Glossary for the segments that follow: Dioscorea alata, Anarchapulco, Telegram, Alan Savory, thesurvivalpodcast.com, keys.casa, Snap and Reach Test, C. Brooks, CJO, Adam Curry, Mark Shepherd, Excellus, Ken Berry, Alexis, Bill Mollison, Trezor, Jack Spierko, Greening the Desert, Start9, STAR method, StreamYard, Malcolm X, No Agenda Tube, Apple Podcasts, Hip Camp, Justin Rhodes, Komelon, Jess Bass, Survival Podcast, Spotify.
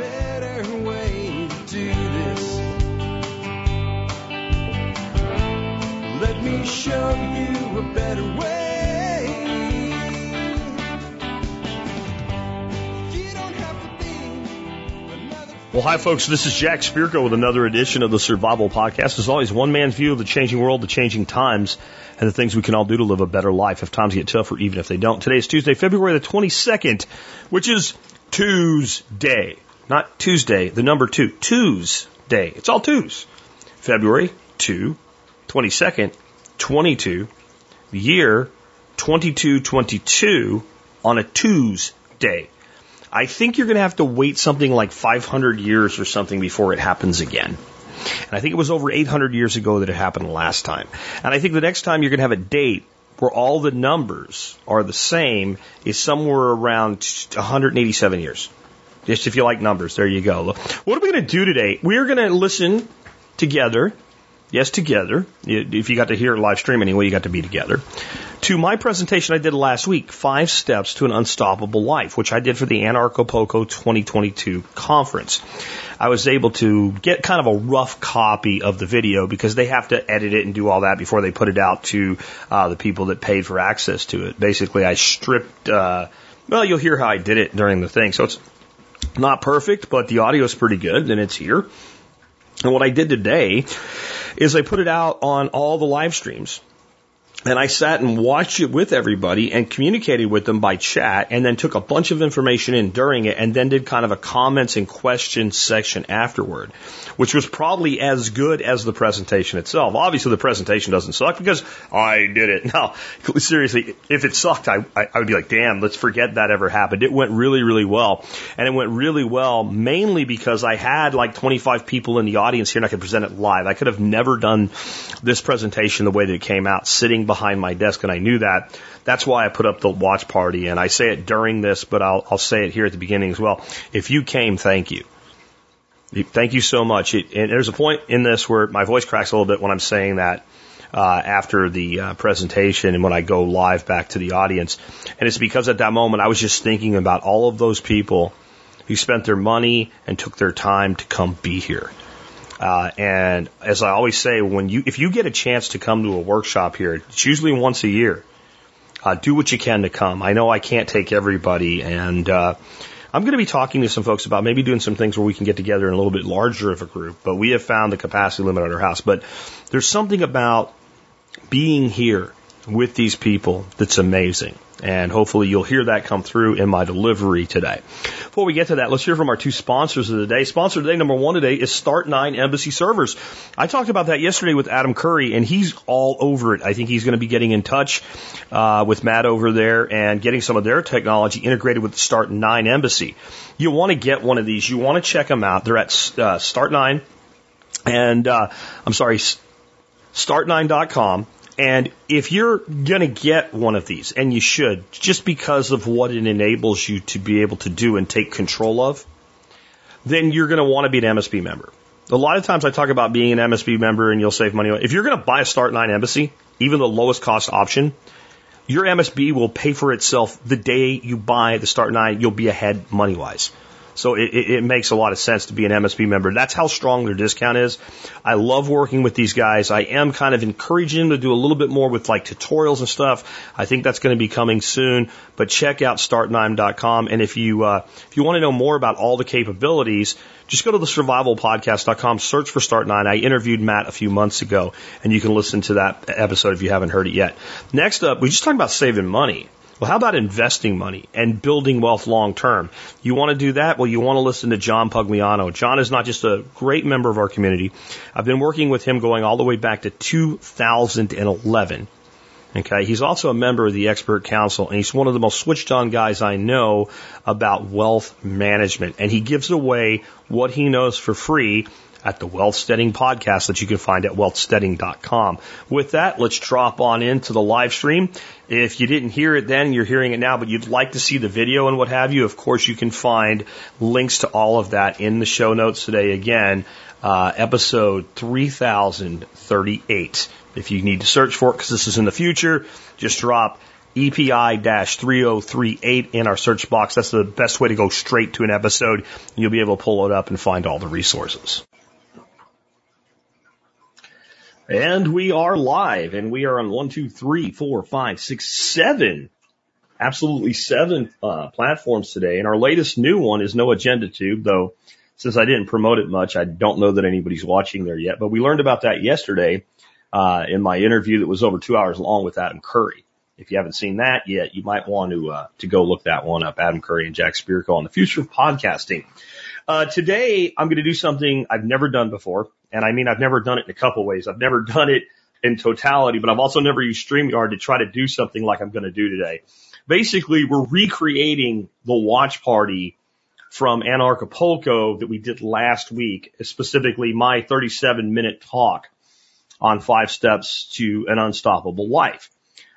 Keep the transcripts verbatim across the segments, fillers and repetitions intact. better way to do this. Let me show you a better way. You don't have to be another... Well, hi, folks. This is Jack Spierko with another edition of the Survival Podcast. As always, one man's view of the changing world, the changing times, and the things we can all do to live a better life if times get tougher, even if they don't. Today is Tuesday, February the twenty-second, which is Tuesday. Not Tuesday, the number two. Tuesday. It's all twos. February two. twenty-second, twenty-two, the year twenty-two twenty-two on a Tuesday. I think you're going to have to wait something like five hundred years or something before it happens again. And I think it was over eight hundred years ago that it happened last time. And I think the next time you're going to have a date where all the numbers are the same is somewhere around one hundred eighty-seven years. Just if you like numbers, there you go. What are we going to do today? We're going to listen together. Yes, together. If you got to hear it live stream anyway, you got to be together. To my presentation I did last week, Five Steps to an Unstoppable Life, which I did for the Anarchapulco twenty twenty-two conference. I was able to get kind of a rough copy of the video because they have to edit it and do all that before they put it out to uh, the people that paid for access to it. Basically, I stripped, uh, well, you'll hear how I did it during the thing. So it's not perfect, but the audio is pretty good, and it's here. And what I did today is I put it out on all the live streams, and I sat and watched it with everybody and communicated with them by chat, and then took a bunch of information in during it, and then did kind of a comments and questions section afterward, which was probably as good as the presentation itself. Obviously, the presentation doesn't suck because I did it. No, seriously, if it sucked, I, I, I would be like, damn, let's forget that ever happened. It went really, really well. And it went really well mainly because I had like twenty-five people in the audience here, and I could present it live. I could have never done this presentation the way that it came out, sitting behind my desk, and I knew that. That's why I put up the watch party, and I say it during this, but I'll, I'll say it here at the beginning as well. If you came, thank you. Thank you so much. It, and there's a point in this where my voice cracks a little bit when I'm saying that uh, after the uh, presentation and when I go live back to the audience. And it's because at that moment I was just thinking about all of those people who spent their money and took their time to come be here. Uh, and as I always say, when you, if you get a chance to come to a workshop here, it's usually once a year. Uh, do what you can to come. I know I can't take everybody, and uh, I'm going to be talking to some folks about maybe doing some things where we can get together in a little bit larger of a group, but we have found the capacity limit at our house. But there's something about being here with these people that's amazing. And hopefully you'll hear that come through in my delivery today. Before we get to that, let's hear from our two sponsors of the day. Sponsor today, number one today, is Start nine Embassy Servers. I talked about that yesterday with Adam Curry, and he's all over it. I think he's going to be getting in touch uh, with Matt over there and getting some of their technology integrated with the Start nine Embassy. You want to get one of these. You want to check them out. They're at uh, Start nine, and uh, I'm sorry, start nine dot com. And if you're going to get one of these, and you should, just because of what it enables you to be able to do and take control of, then you're going to want to be an M S B member. A lot of times I talk about being an M S B member and you'll save money. If you're going to buy a Start nine Embassy, even the lowest cost option, your M S B will pay for itself the day you buy the Start nine. You'll be ahead money-wise. So it, it makes a lot of sense to be an M S B member. That's how strong their discount is. I love working with these guys. I am kind of encouraging them to do a little bit more with like tutorials and stuff. I think that's going to be coming soon. But check out start nine dot com. And if you uh, if you want to know more about all the capabilities, just go to the survival podcast dot com, search for Start nine. I interviewed Matt a few months ago, and you can listen to that episode if you haven't heard it yet. Next up, we just talked about saving money. Well, how about investing money and building wealth long term? You want to do that? Well, you want to listen to John Pugliano. John is not just a great member of our community. I've been working with him going all the way back to two thousand eleven. Okay, he's also a member of the Expert Council, and he's one of the most switched-on guys I know about wealth management. And he gives away what he knows for free at the Wealthsteading podcast that you can find at wealthsteading dot com. With that, let's drop on into the live stream. If you didn't hear it then, you're hearing it now, but you'd like to see the video and what have you, of course you can find links to all of that in the show notes today. Again, uh, episode three thousand thirty-eight. If you need to search for it, because this is in the future, just drop E P I three oh three eight in our search box. That's the best way to go straight to an episode. You'll be able to pull it up and find all the resources. And we are live, and we are on one, two, three, four, five, six, seven, absolutely seven uh, platforms today. And our latest new one is No Agenda Tube, though since I didn't promote it much, I don't know that anybody's watching there yet. But we learned about that yesterday uh in my interview that was over two hours long with Adam Curry. If you haven't seen that yet, you might want to uh, to go look that one up. Adam Curry and Jack Spierko on the future of podcasting. Uh, today, I'm going to do something I've never done before, and I mean I've never done it in a couple ways. I've never done it in totality, but I've also never used StreamYard to try to do something like I'm going to do today. Basically, we're recreating the watch party from Anarchapulco that we did last week, specifically my thirty-seven minute talk on five steps to an unstoppable life.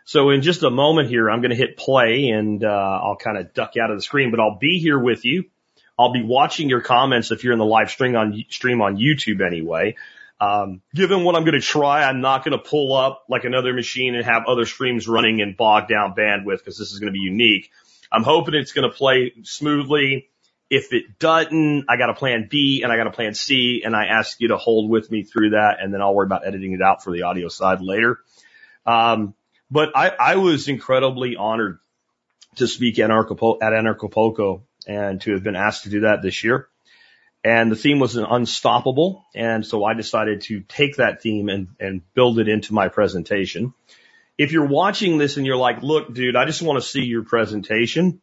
So in just a moment here, I'm going to hit play, and uh I'll kind of duck out of the screen, but I'll be here with you. I'll be watching your comments if you're in the live stream on, stream on YouTube anyway. Um, given what I'm going to try, I'm not going to pull up like another machine and have other streams running and bog down bandwidth because this is going to be unique. I'm hoping it's going to play smoothly. If it doesn't, I got a plan B and I got a plan C, and I ask you to hold with me through that, and then I'll worry about editing it out for the audio side later. Um, But I, I was incredibly honored to speak at Anarchapulco and to have been asked to do that this year. And the theme was an unstoppable. And so I decided to take that theme and, and build it into my presentation. If you're watching this and you're like, look, dude, I just want to see your presentation.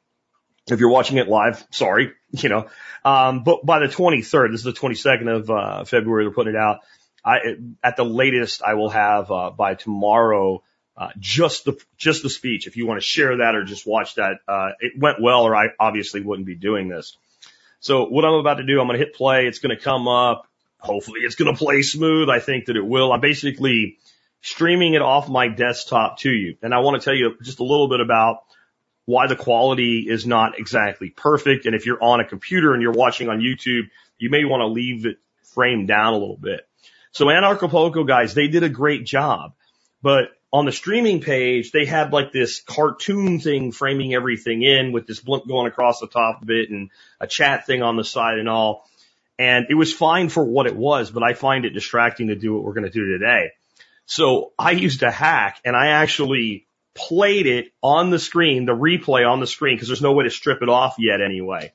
If you're watching it live, sorry, you know, um, but by the twenty-third, this is the twenty-second of uh, February, they're putting it out. I, at the latest, I will have uh, by tomorrow Uh, just the, just the speech. If you want to share that or just watch that, uh, it went well, or I obviously wouldn't be doing this. So what I'm about to do, I'm going to hit play. It's going to come up. Hopefully it's going to play smooth. I think that it will. I'm basically streaming it off my desktop to you. And I want to tell you just a little bit about why the quality is not exactly perfect. And if you're on a computer and you're watching on YouTube, you may want to leave it framed down a little bit. So Anarchapulco guys, they did a great job, but on the streaming page, they had like this cartoon thing framing everything in with this blimp going across the top of it and a chat thing on the side and all. And it was fine for what it was, but I find it distracting to do what we're going to do today. So I used a hack, and I actually played it on the screen, the replay on the screen, because there's no way to strip it off yet anyway.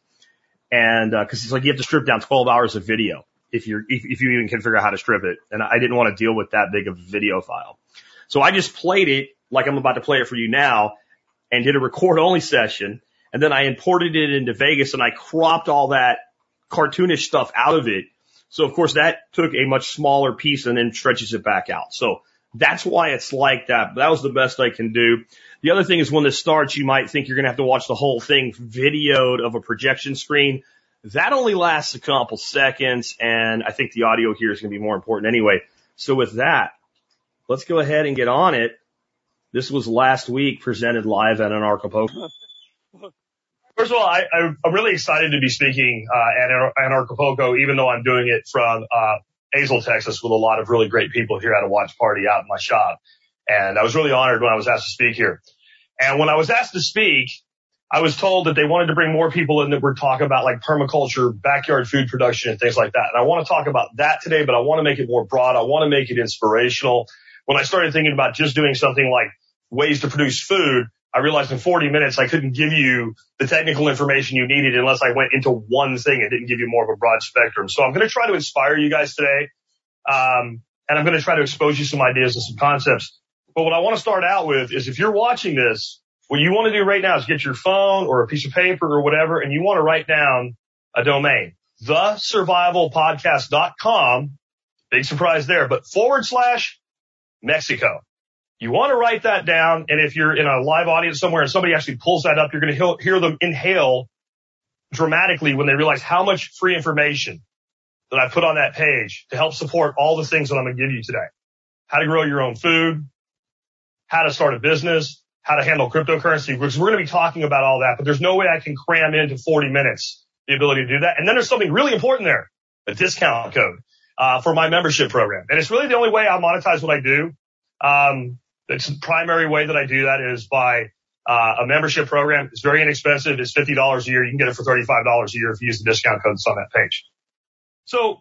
And because uh, it's like you have to strip down twelve hours of video if you're if, if you even can figure out how to strip it. And I didn't want to deal with that big of a video file. So I just played it like I'm about to play it for you now and did a record-only session, and then I imported it into Vegas, and I cropped all that cartoonish stuff out of it. So, of course, that took a much smaller piece and then stretches it back out. So that's why it's like that. That was the best I can do. The other thing is when this starts, you might think you're going to have to watch the whole thing videoed of a projection screen. That only lasts a couple seconds, and I think the audio here is going to be more important anyway. So with that, let's go ahead and get on it. This was last week presented live at Anarchapulco. First of all, I, I'm really excited to be speaking uh, at Anarchapulco, even though I'm doing it from uh Hazel, Texas, with a lot of really great people here at a watch party out in my shop. And I was really honored when I was asked to speak here. And when I was asked to speak, I was told that they wanted to bring more people in that were talking about like permaculture, backyard food production, and things like that. And I want to talk about that today, but I want to make it more broad. I want to make it inspirational. When I started thinking about just doing something like ways to produce food, I realized in forty minutes I couldn't give you the technical information you needed unless I went into one thing and didn't give you more of a broad spectrum. So I'm going to try to inspire you guys today, um, and I'm going to try to expose you some ideas and some concepts. But what I want to start out with is if you're watching this, what you want to do right now is get your phone or a piece of paper or whatever, and you want to write down a domain, the survival podcast dot com, big surprise there, but forward slash Mexico. You want to write that down, and if you're in a live audience somewhere and somebody actually pulls that up, you're going to hear them inhale dramatically when they realize how much free information that I put on that page to help support all the things that I'm going to give you today. How to grow your own food, how to start a business, how to handle cryptocurrency, because we're going to be talking about all that, but there's no way I can cram into forty minutes the ability to do that. And then there's something really important there, a discount code. Uh, for my membership program. And it's really the only way I monetize what I do. Um, it's the primary way that I do that is by Uh, a membership program is very inexpensive. It's fifty dollars a year. You can get it for thirty-five dollars a year if you use the discount code that's on that page. So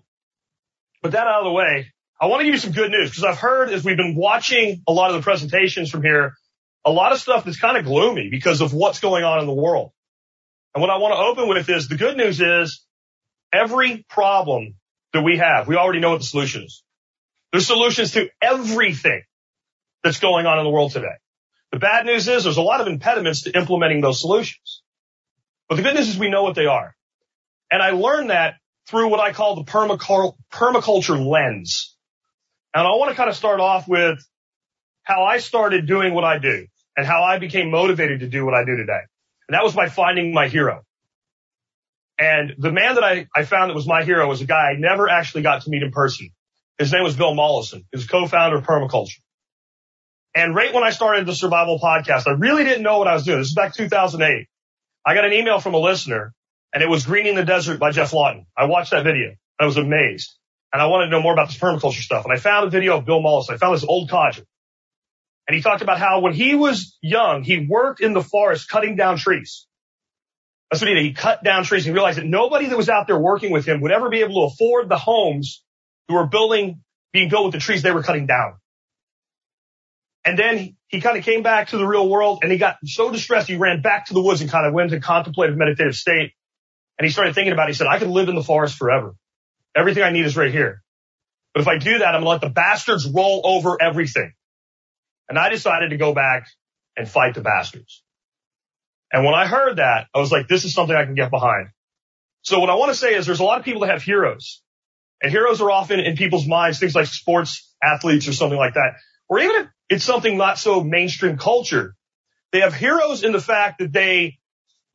with that out of the way, I want to give you some good news, because I've heard, as we've been watching a lot of the presentations from here, a lot of stuff that's kind of gloomy because of what's going on in the world. And what I want to open with is, the good news is every problem that we have, we already know what the solution is. There's solutions to everything that's going on in the world today. The bad news is there's a lot of impediments to implementing those solutions. But the good news is we know what they are. And I learned that through what I call the permacul- permaculture lens. And I want to kind of start off with how I started doing what I do and how I became motivated to do what I do today. And that was by finding my hero. And the man that I, I found that was my hero was a guy I never actually got to meet in person. His name was Bill Mollison. He was co-founder of Permaculture. And right when I started the Survival Podcast, I really didn't know what I was doing. This is back two thousand eight. I got an email from a listener, and it was Greening the Desert by Jeff Lawton. I watched that video, and I was amazed. And I wanted to know more about this permaculture stuff. And I found a video of Bill Mollison. I found this old codger. And he talked about how when he was young, he worked in the forest cutting down trees. That's what he did. He cut down trees and realized that nobody that was out there working with him would ever be able to afford the homes that were building, being built with the trees they were cutting down. And then he, he kind of came back to the real world, and he got so distressed, he ran back to the woods and kind of went into contemplative meditative state. And he started thinking about it. He said, I could live in the forest forever. Everything I need is right here. But if I do that, I'm going to let the bastards roll over everything. And I decided to go back and fight the bastards. And when I heard that, I was like, this is something I can get behind. So what I want to say is there's a lot of people that have heroes. And heroes are often in people's minds, things like sports athletes or something like that. Or even if it's something not so mainstream culture, they have heroes in the fact that they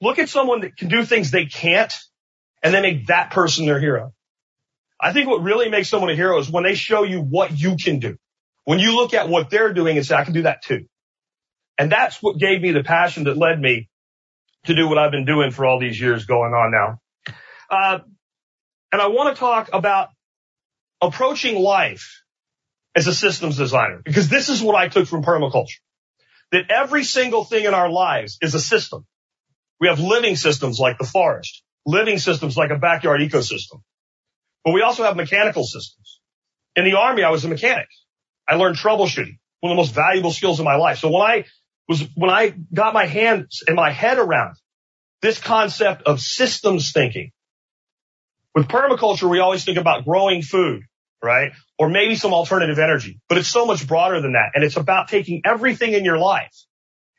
look at someone that can do things they can't, and they make that person their hero. I think what really makes someone a hero is when they show you what you can do. When you look at what they're doing and say, I can do that too. And that's what gave me the passion that led me to do what I've been doing for all these years going on now. Uh, and I want to talk about approaching life as a systems designer, because this is what I took from permaculture, that every single thing in our lives is a system. We have living systems like the forest, living systems like a backyard ecosystem. But we also have mechanical systems. In the Army, I was a mechanic. I learned troubleshooting, one of the most valuable skills in my life. So when I was, when I got my hands and my head around this concept of systems thinking, with permaculture, we always think about growing food, right? Or maybe some alternative energy, but it's so much broader than that. And it's about taking everything in your life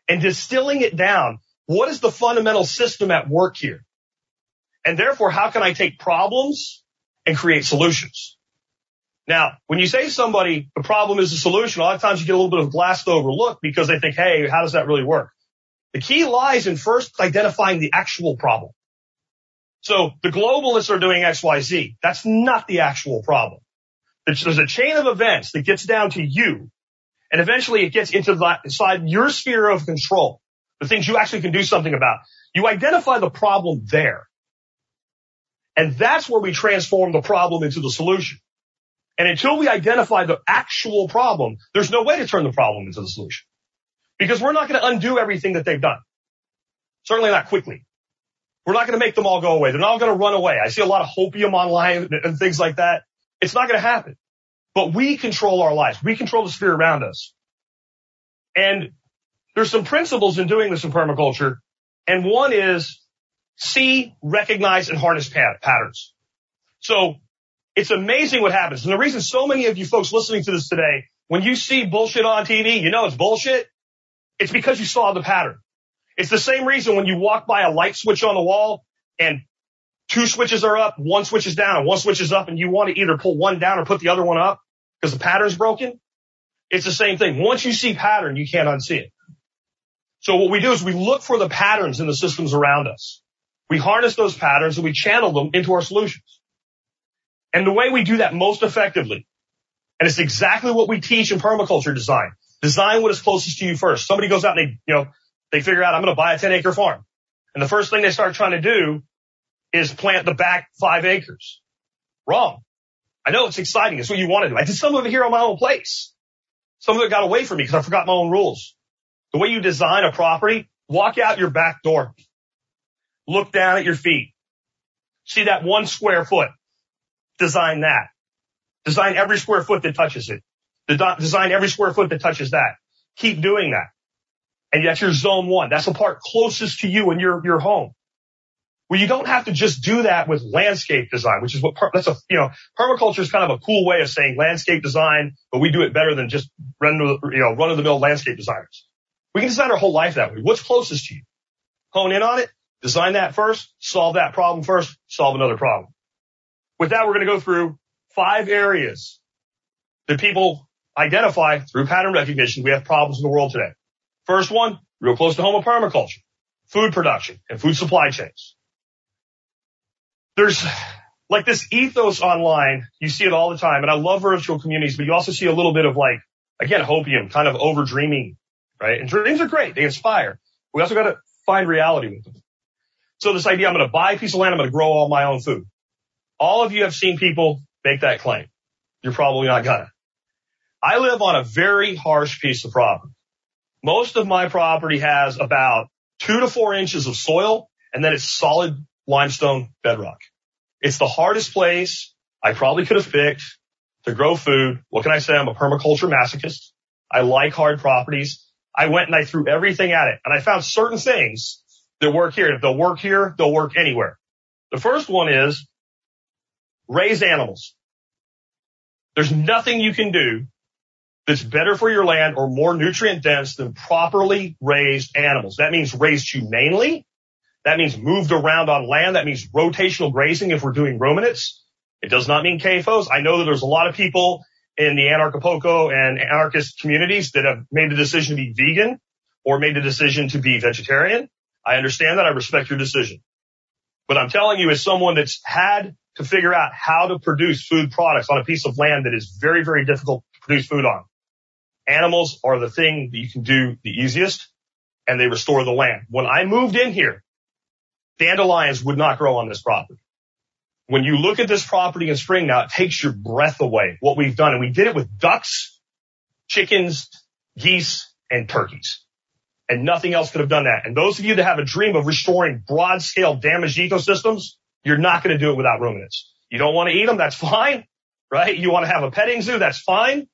and distilling it down. What is the fundamental system at work here? And therefore, how can I take problems and create solutions? Now, when you say to somebody, the problem is the solution, a lot of times you get a little bit of glassed over look because they think, hey, how does that really work? The key lies in first identifying the actual problem. So the globalists are doing X, Y, Z. That's not the actual problem. There's a chain of events that gets down to you, and eventually it gets into the, inside your sphere of control, the things you actually can do something about. You identify the problem there, and that's where we transform the problem into the solution. And until we identify the actual problem, there's no way to turn the problem into the solution, because we're not going to undo everything that they've done. Certainly not quickly. We're not going to make them all go away. They're not going to run away. I see a lot of hopium online and things like that. It's not going to happen. But we control our lives. We control the sphere around us. And there's some principles in doing this in permaculture. And one is see, recognize, and harness pat- patterns. So it's amazing what happens. And the reason so many of you folks listening to this today, when you see bullshit on T V, you know it's bullshit. It's because you saw the pattern. It's the same reason when you walk by a light switch on the wall and two switches are up, one switch is down, and one switch is up, and you want to either pull one down or put the other one up because the pattern's broken. It's the same thing. Once you see pattern, you can't unsee it. So what we do is we look for the patterns in the systems around us. We harness those patterns and we channel them into our solutions. And the way we do that most effectively, and it's exactly what we teach in permaculture design, design what is closest to you first. Somebody goes out and they, you know, they figure out, I'm going to buy a ten acre farm. And the first thing they start trying to do is plant the back five acres. Wrong. I know it's exciting. It's what you want to do. I did some of it here on my own place. Some of it got away from me because I forgot my own rules. The way you design a property, Walk out your back door. Look down at your feet. See that one square foot. Design that. Design every square foot that touches it. Design every square foot that touches that. Keep doing that. And that's your zone one. That's the part closest to you in your, your home. Well, you don't have to just do that with landscape design, which is what, per, that's a, you know, permaculture is kind of a cool way of saying landscape design, but we do it better than just run, you know, run of the mill landscape designers. We can design our whole life that way. What's closest to you? Hone in on it, design that first, solve that problem first, solve another problem. With that, we're going to go through five areas that people identify through pattern recognition. We have problems in the world today. First one, real close to home of permaculture, food production and food supply chains. There's like this ethos online. You see it all the time. And I love virtual communities, but you also see a little bit of like, again, hopium, kind of over dreaming, right? And dreams are great. They inspire. We also got to find reality with them. So this idea, I'm going to buy a piece of land. I'm going to grow all my own food. All of you have seen people make that claim. You're probably not going to. I live on a very harsh piece of property. Most of my property has about two to four inches of soil, and then it's solid limestone bedrock. It's the hardest place I probably could have picked to grow food. What can I say? I'm a permaculture masochist. I like hard properties. I went and I threw everything at it, and I found certain things that work here. If they'll work here, they'll work anywhere. The first one is raise animals. There's nothing you can do that's better for your land or more nutrient dense than properly raised animals. That means raised humanely. That means moved around on land. That means rotational grazing if we're doing ruminants. It does not mean C A F Os. I know that there's a lot of people in the Anarchapulco and anarchist communities that have made the decision to be vegan or made the decision to be vegetarian. I understand that. I respect your decision. But I'm telling you, as someone that's had to figure out how to produce food products on a piece of land that is very, very difficult to produce food on, animals are the thing that you can do the easiest, and they restore the land. When I moved in here, dandelions would not grow on this property. When you look at this property in spring now, it takes your breath away, what we've done. And we did it with ducks, chickens, geese, and turkeys. And nothing else could have done that. And those of you that have a dream of restoring broad-scale damaged ecosystems, you're not going to do it without ruminants. You don't want to eat them, that's fine, right? You want to have a petting zoo, that's fine.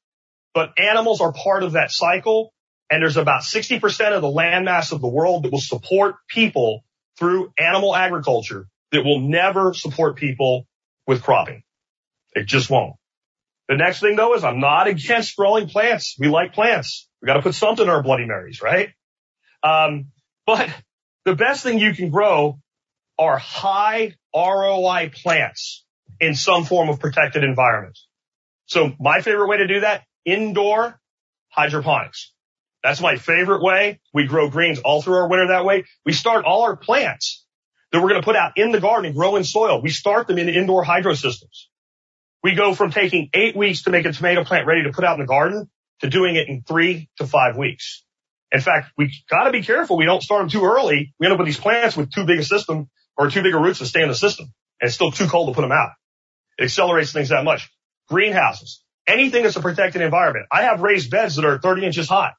But animals are part of that cycle. And there's about sixty percent of the landmass of the world that will support people through animal agriculture that will never support people with cropping. It just won't. The next thing, though, is I'm not against growing plants. We like plants. We got to put something in our Bloody Marys, right? Um, but the best thing you can grow are high R O I plants in some form of protected environment. So my favorite way to do that, indoor hydroponics. That's my favorite way. We grow greens all through our winter that way. We start all our plants that we're going to put out in the garden and grow in soil. We start them in indoor hydro systems. We go from taking eight weeks to make a tomato plant ready to put out in the garden to doing it in three to five weeks. In fact, we got to be careful. We don't start them too early. We end up with these plants with too big a system or too big a roots to stay in the system. And it's still too cold to put them out. It accelerates things that much. Greenhouses, anything that's a protected environment. I have raised beds that are thirty inches high.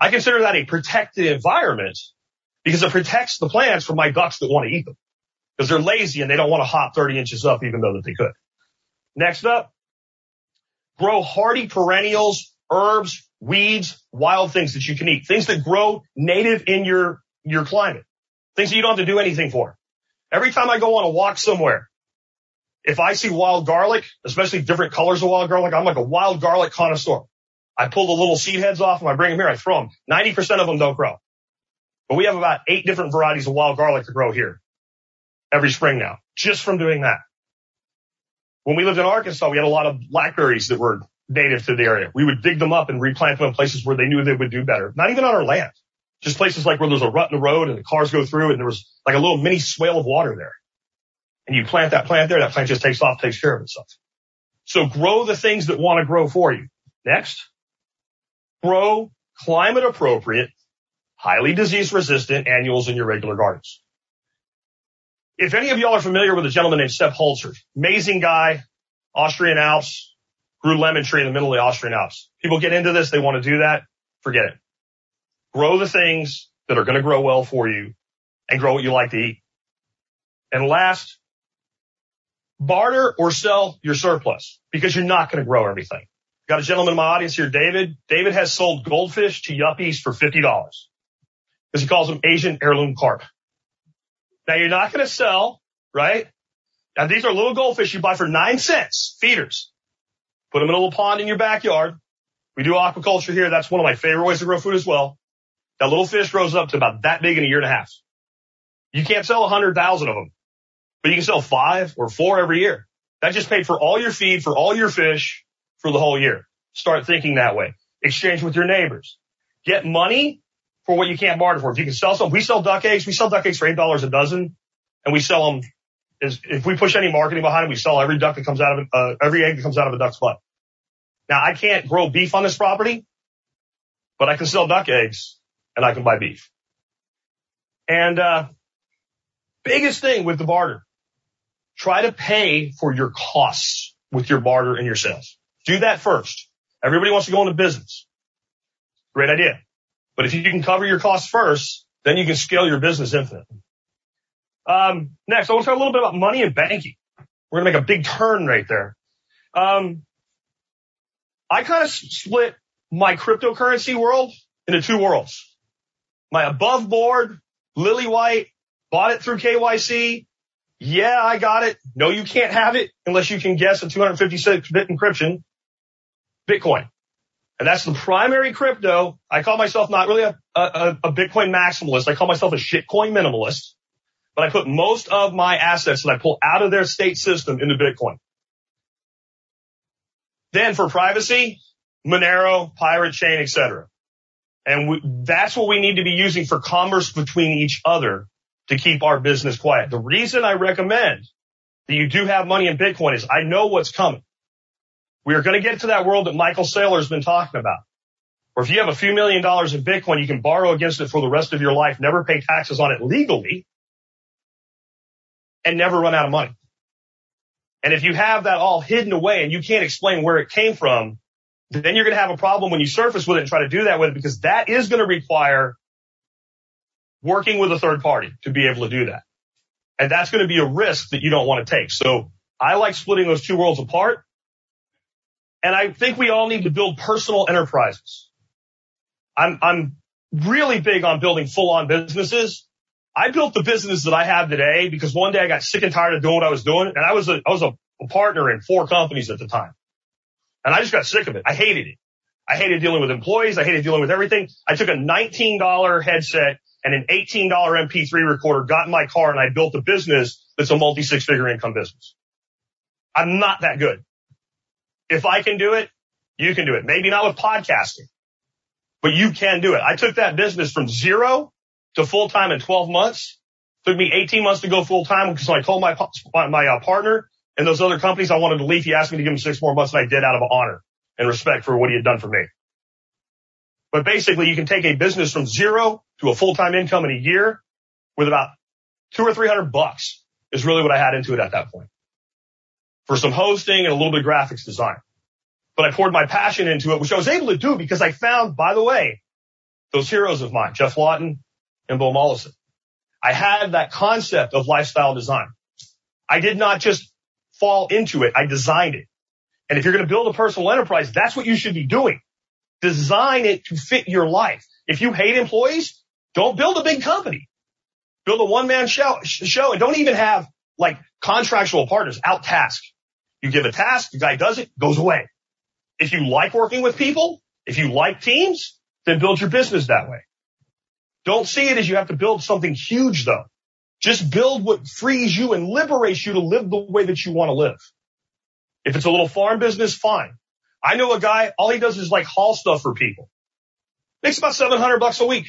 I consider that a protected environment because it protects the plants from my ducks that want to eat them because they're lazy and they don't want to hop thirty inches up even though that they could. Next up, grow hardy perennials, herbs, weeds, wild things that you can eat, things that grow native in your, your climate, things that you don't have to do anything for. Every time I go on a walk somewhere, if I see wild garlic, especially different colors of wild garlic, I'm like a wild garlic connoisseur. I pull the little seed heads off and I bring them here. I throw them. ninety percent of them don't grow. But we have about eight different varieties of wild garlic to grow here every spring now, just from doing that. When we lived in Arkansas, we had a lot of blackberries that were native to the area. We would dig them up and replant them in places where they knew they would do better. Not even on our land, just places like where there's a rut in the road and the cars go through and there was like a little mini swale of water there. And you plant that plant there, that plant just takes off, takes care of itself. So grow the things that want to grow for you. Next, grow climate-appropriate, highly disease-resistant annuals in your regular gardens. If any of y'all are familiar with a gentleman named Steph Holzer, amazing guy, Austrian Alps, grew lemon tree in the middle of the Austrian Alps. People get into this, they want to do that, forget it. Grow the things that are going to grow well for you and grow what you like to eat. And last, barter or sell your surplus, because you're not going to grow everything. Got a gentleman in my audience here, David. David has sold goldfish to yuppies for fifty dollars because he calls them Asian heirloom carp. Now, you're not going to sell, right? Now, these are little goldfish you buy for nine cents, feeders. Put them in a little pond in your backyard. We do aquaculture here. That's one of my favorite ways to grow food as well. That little fish grows up to about that big in a year and a half. You can't sell one hundred thousand of them, but you can sell five or four every year. That just paid for all your feed, for all your fish, for the whole year. Start thinking that way. Exchange with your neighbors. Get money for what you can't barter for. If you can sell some, we sell duck eggs. We sell duck eggs for eight dollars a dozen, and we sell them. Is if we push any marketing behind it, we sell every duck that comes out of uh, every egg that comes out of a duck's butt. Now, I can't grow beef on this property, but I can sell duck eggs and I can buy beef. And uh biggest thing with the barter, try to pay for your costs with your barter and your sales. Do that first. Everybody wants to go into business. Great idea. But if you can cover your costs first, then you can scale your business infinitely. Um, next, I want to talk a little bit about money and banking. We're going to make a big turn right there. Um, I kind of split my cryptocurrency world into two worlds. My above board, Lily White, bought it through K Y C. Yeah, I got it. No, you can't have it unless you can guess a two hundred fifty-six bit encryption, Bitcoin. And that's the primary crypto. I call myself not really a, a, a Bitcoin maximalist. I call myself a shitcoin minimalist. But I put most of my assets that I pull out of their state system into Bitcoin. Then for privacy, Monero, Pirate Chain, et cetera. And we, that's what we need to be using for commerce between each other to keep our business quiet. The reason I recommend that you do have money in Bitcoin is I know what's coming. We are going to get to that world that Michael Saylor has been talking about, where if you have a few million dollars in Bitcoin, you can borrow against it for the rest of your life, never pay taxes on it legally, and never run out of money. And if you have that all hidden away and you can't explain where it came from, then you're going to have a problem when you surface with it and try to do that with it, because that is going to require working with a third party to be able to do that. And that's going to be a risk that you don't want to take. So I like splitting those two worlds apart. And I think we all need to build personal enterprises. I'm, I'm really big on building full-on businesses. I built the business that I have today because one day I got sick and tired of doing what I was doing. And I was a, I was a, a partner in four companies at the time. And I just got sick of it. I hated it. I hated dealing with employees. I hated dealing with everything. I took a nineteen dollar headset and an eighteen dollar M P three recorder, got in my car, and I built a business that's a multi six figure income business. I'm not that good. If I can do it, you can do it. Maybe not with podcasting, but you can do it. I took that business from zero to full-time in twelve months. Took me eighteen months to go full-time because I told my my uh, partner and those other companies I wanted to leave. He asked me to give him six more months, and I did out of honor and respect for what he had done for me. But basically, you can take a business from zero to a full-time income in a year with about two or three hundred bucks is really what I had into it at that point for some hosting and a little bit of graphics design. But I poured my passion into it, which I was able to do because I found, by the way, those heroes of mine, Jeff Lawton and Bill Mollison. I had that concept of lifestyle design. I did not just fall into it. I designed it. And if you're going to build a personal enterprise, that's what you should be doing. Design it to fit your life. If you hate employees, don't build a big company. Build a one-man show, show and don't even have, like, contractual partners. Out-task. You give a task, the guy does it, goes away. If you like working with people, if you like teams, then build your business that way. Don't see it as you have to build something huge, though. Just build what frees you and liberates you to live the way that you want to live. If it's a little farm business, fine. I know a guy, all he does is, like, haul stuff for people. Makes about seven hundred bucks a week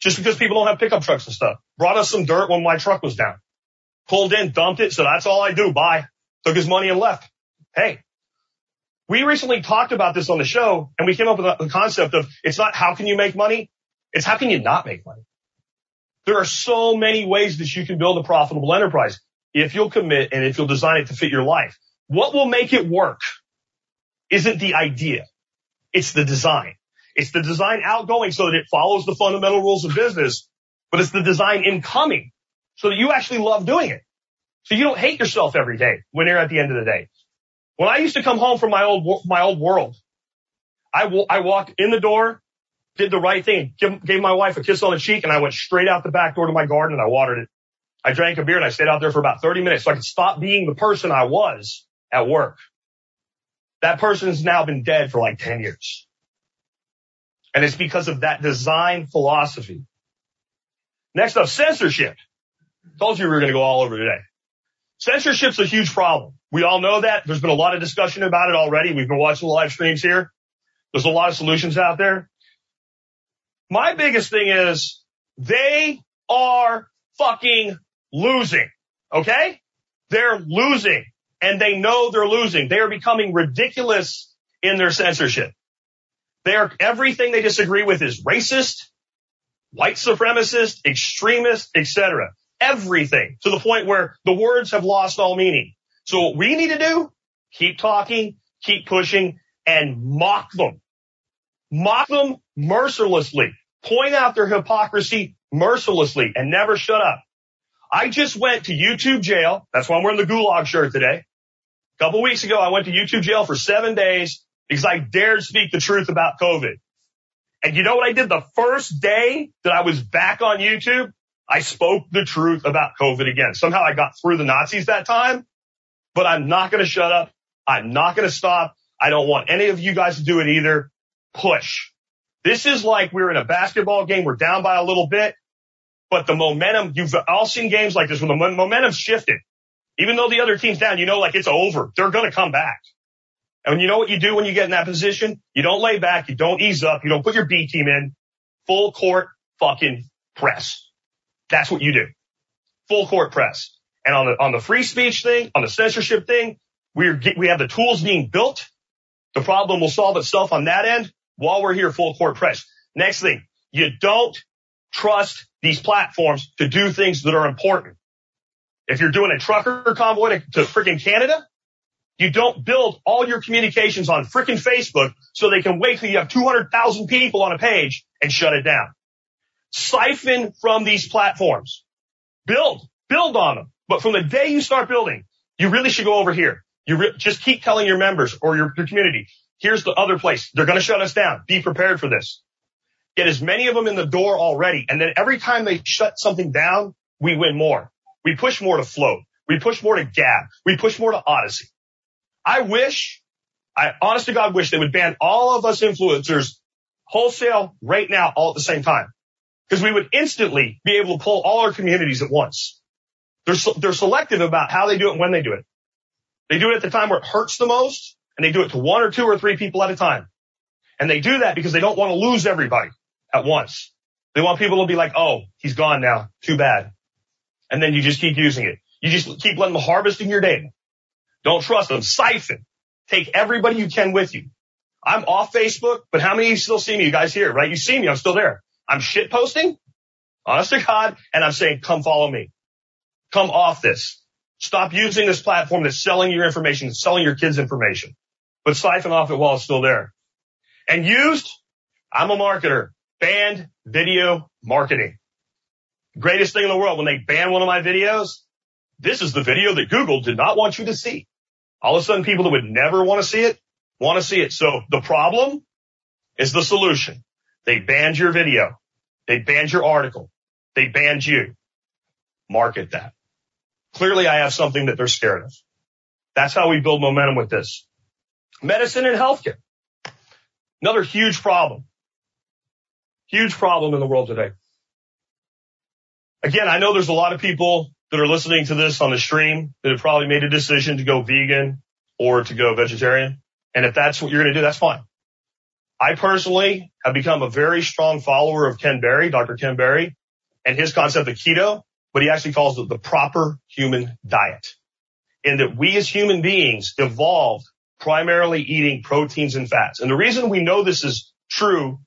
just because people don't have pickup trucks and stuff. Brought us some dirt when my truck was down. Pulled in, dumped it, said, that's all I do, bye. Took his money and left. Hey, we recently talked about this on the show, and we came up with the concept of it's not how can you make money, it's how can you not make money? There are so many ways that you can build a profitable enterprise if you'll commit and if you'll design it to fit your life. What will make it work isn't the idea. It's the design. It's the design outgoing so that it follows the fundamental rules of business, but it's the design incoming so that you actually love doing it. So you don't hate yourself every day when you're at the end of the day. When I used to come home from my old, my old world, I, w- I walked in the door, did the right thing, give, gave my wife a kiss on the cheek, and I went straight out the back door to my garden and I watered it. I drank a beer and I stayed out there for about thirty minutes so I could stop being the person I was at work. That person's now been dead for like ten years. And it's because of that design philosophy. Next up, censorship. Told you we were going to go all over today. Censorship's a huge problem. We all know that. There's been a lot of discussion about it already. We've been watching the live streams here. There's a lot of solutions out there. My biggest thing is they are fucking losing, okay? They're losing, and they know they're losing. They are becoming ridiculous in their censorship. They are, everything they disagree with is racist, white supremacist, extremist, et cetera. Everything, to the point where the words have lost all meaning. So what we need to do, keep talking, keep pushing, and mock them. Mock them mercilessly. Point out their hypocrisy mercilessly and never shut up. I just went to YouTube jail. That's why I'm wearing the gulag shirt today. A couple weeks ago, I went to YouTube jail for seven days because I dared speak the truth about COVID. And you know what I did the first day that I was back on YouTube? I spoke the truth about COVID again. Somehow I got through the Nazis that time, but I'm not going to shut up. I'm not going to stop. I don't want any of you guys to do it either. Push. This is like we're in a basketball game. We're down by a little bit, but the momentum, you've all seen games like this when the momentum's shifted. Even though the other team's down, you know, like it's over. They're going to come back. And you know what you do when you get in that position? You don't lay back. You don't ease up. You don't put your B team in. Full court fucking press. That's what you do. Full court press. And on the, on the free speech thing, on the censorship thing, we're, we have the tools being built. The problem will solve itself on that end while we're here, full court press. Next thing, you don't trust these platforms to do things that are important. If you're doing a trucker convoy to, to freaking Canada, you don't build all your communications on freaking Facebook so they can wait till you have two hundred thousand people on a page and shut it down. Siphon from these platforms. Build, build on them. But from the day you start building, you really should go over here. You re- just keep telling your members or your, your community, here's the other place. They're going to shut us down. Be prepared for this. Get as many of them in the door already. And then every time they shut something down, we win more. We push more to Float. We push more to Gab. We push more to Odyssey. I wish, I honest to God wish they would ban all of us influencers wholesale right now all at the same time. Because we would instantly be able to pull all our communities at once. They're, they're selective about how they do it and when they do it. They do it at the time where it hurts the most, and they do it to one or two or three people at a time. And they do that because they don't want to lose everybody at once. They want people to be like, oh, he's gone now. Too bad. And then you just keep using it. You just keep letting them harvest in your data. Don't trust them. Siphon. Take everybody you can with you. I'm off Facebook, but how many of you still see me? You guys here, right? You see me. I'm still there. I'm shit posting, honest to God, and I'm saying, come follow me. Come off this. Stop using this platform that's selling your information, that's selling your kids' information, but siphon off it while it's still there. And used, I'm a marketer, banned video marketing. Greatest thing in the world, when they ban one of my videos, this is the video that Google did not want you to see. All of a sudden, people that would never want to see it, want to see it. So the problem is the solution. They banned your video. They banned your article. They banned you. Market that. Clearly, I have something that they're scared of. That's how we build momentum with this. Medicine and healthcare. Another huge problem. Huge problem in the world today. Again, I know there's a lot of people that are listening to this on the stream that have probably made a decision to go vegan or to go vegetarian. And if that's what you're going to do, that's fine. I personally have become a very strong follower of Ken Berry, Doctor Ken Berry, and his concept of keto, but he actually calls it the proper human diet. And that we as human beings evolved primarily eating proteins and fats. And the reason we know this is true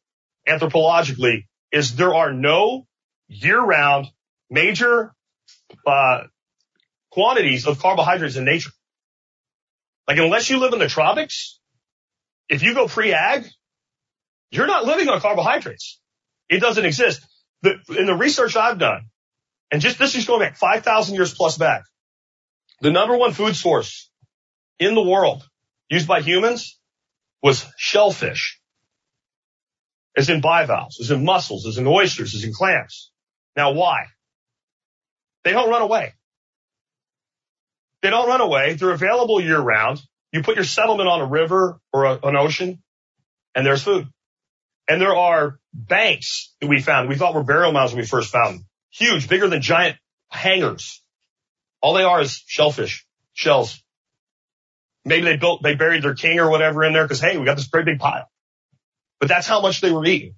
anthropologically is there are no year-round major uh quantities of carbohydrates in nature. Like unless you live in the tropics, if you go pre-ag, you're not living on carbohydrates. It doesn't exist. The, in the research I've done, and just this is going back five thousand years plus back, the number one food source in the world used by humans was shellfish. It's in bivalves, it's in mussels, it's in oysters, it's in clams. Now, why? They don't run away. They don't run away. They're available year-round. You put your settlement on a river or a, an ocean, and there's food. And there are banks that we found. We thought were burial mounds when we first found them. Huge, bigger than giant hangars. All they are is shellfish, shells. Maybe they built, they buried their king or whatever in there because, hey, we got this great big pile. But that's how much they were eating.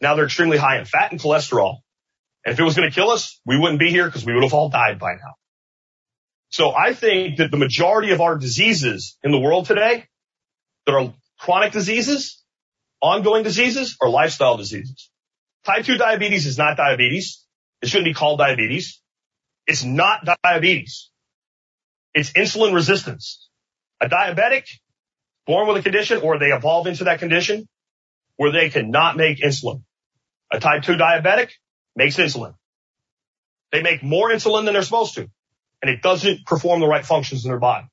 Now they're extremely high in fat and cholesterol. And if it was going to kill us, we wouldn't be here because we would have all died by now. So I think that the majority of our diseases in the world today that are chronic diseases, ongoing diseases, are lifestyle diseases. Type two diabetes is not diabetes. It shouldn't be called diabetes. It's not diabetes. It's insulin resistance. A diabetic born with a condition or they evolve into that condition where they cannot make insulin. A type two diabetic makes insulin. They make more insulin than they're supposed to, and it doesn't perform the right functions in their body.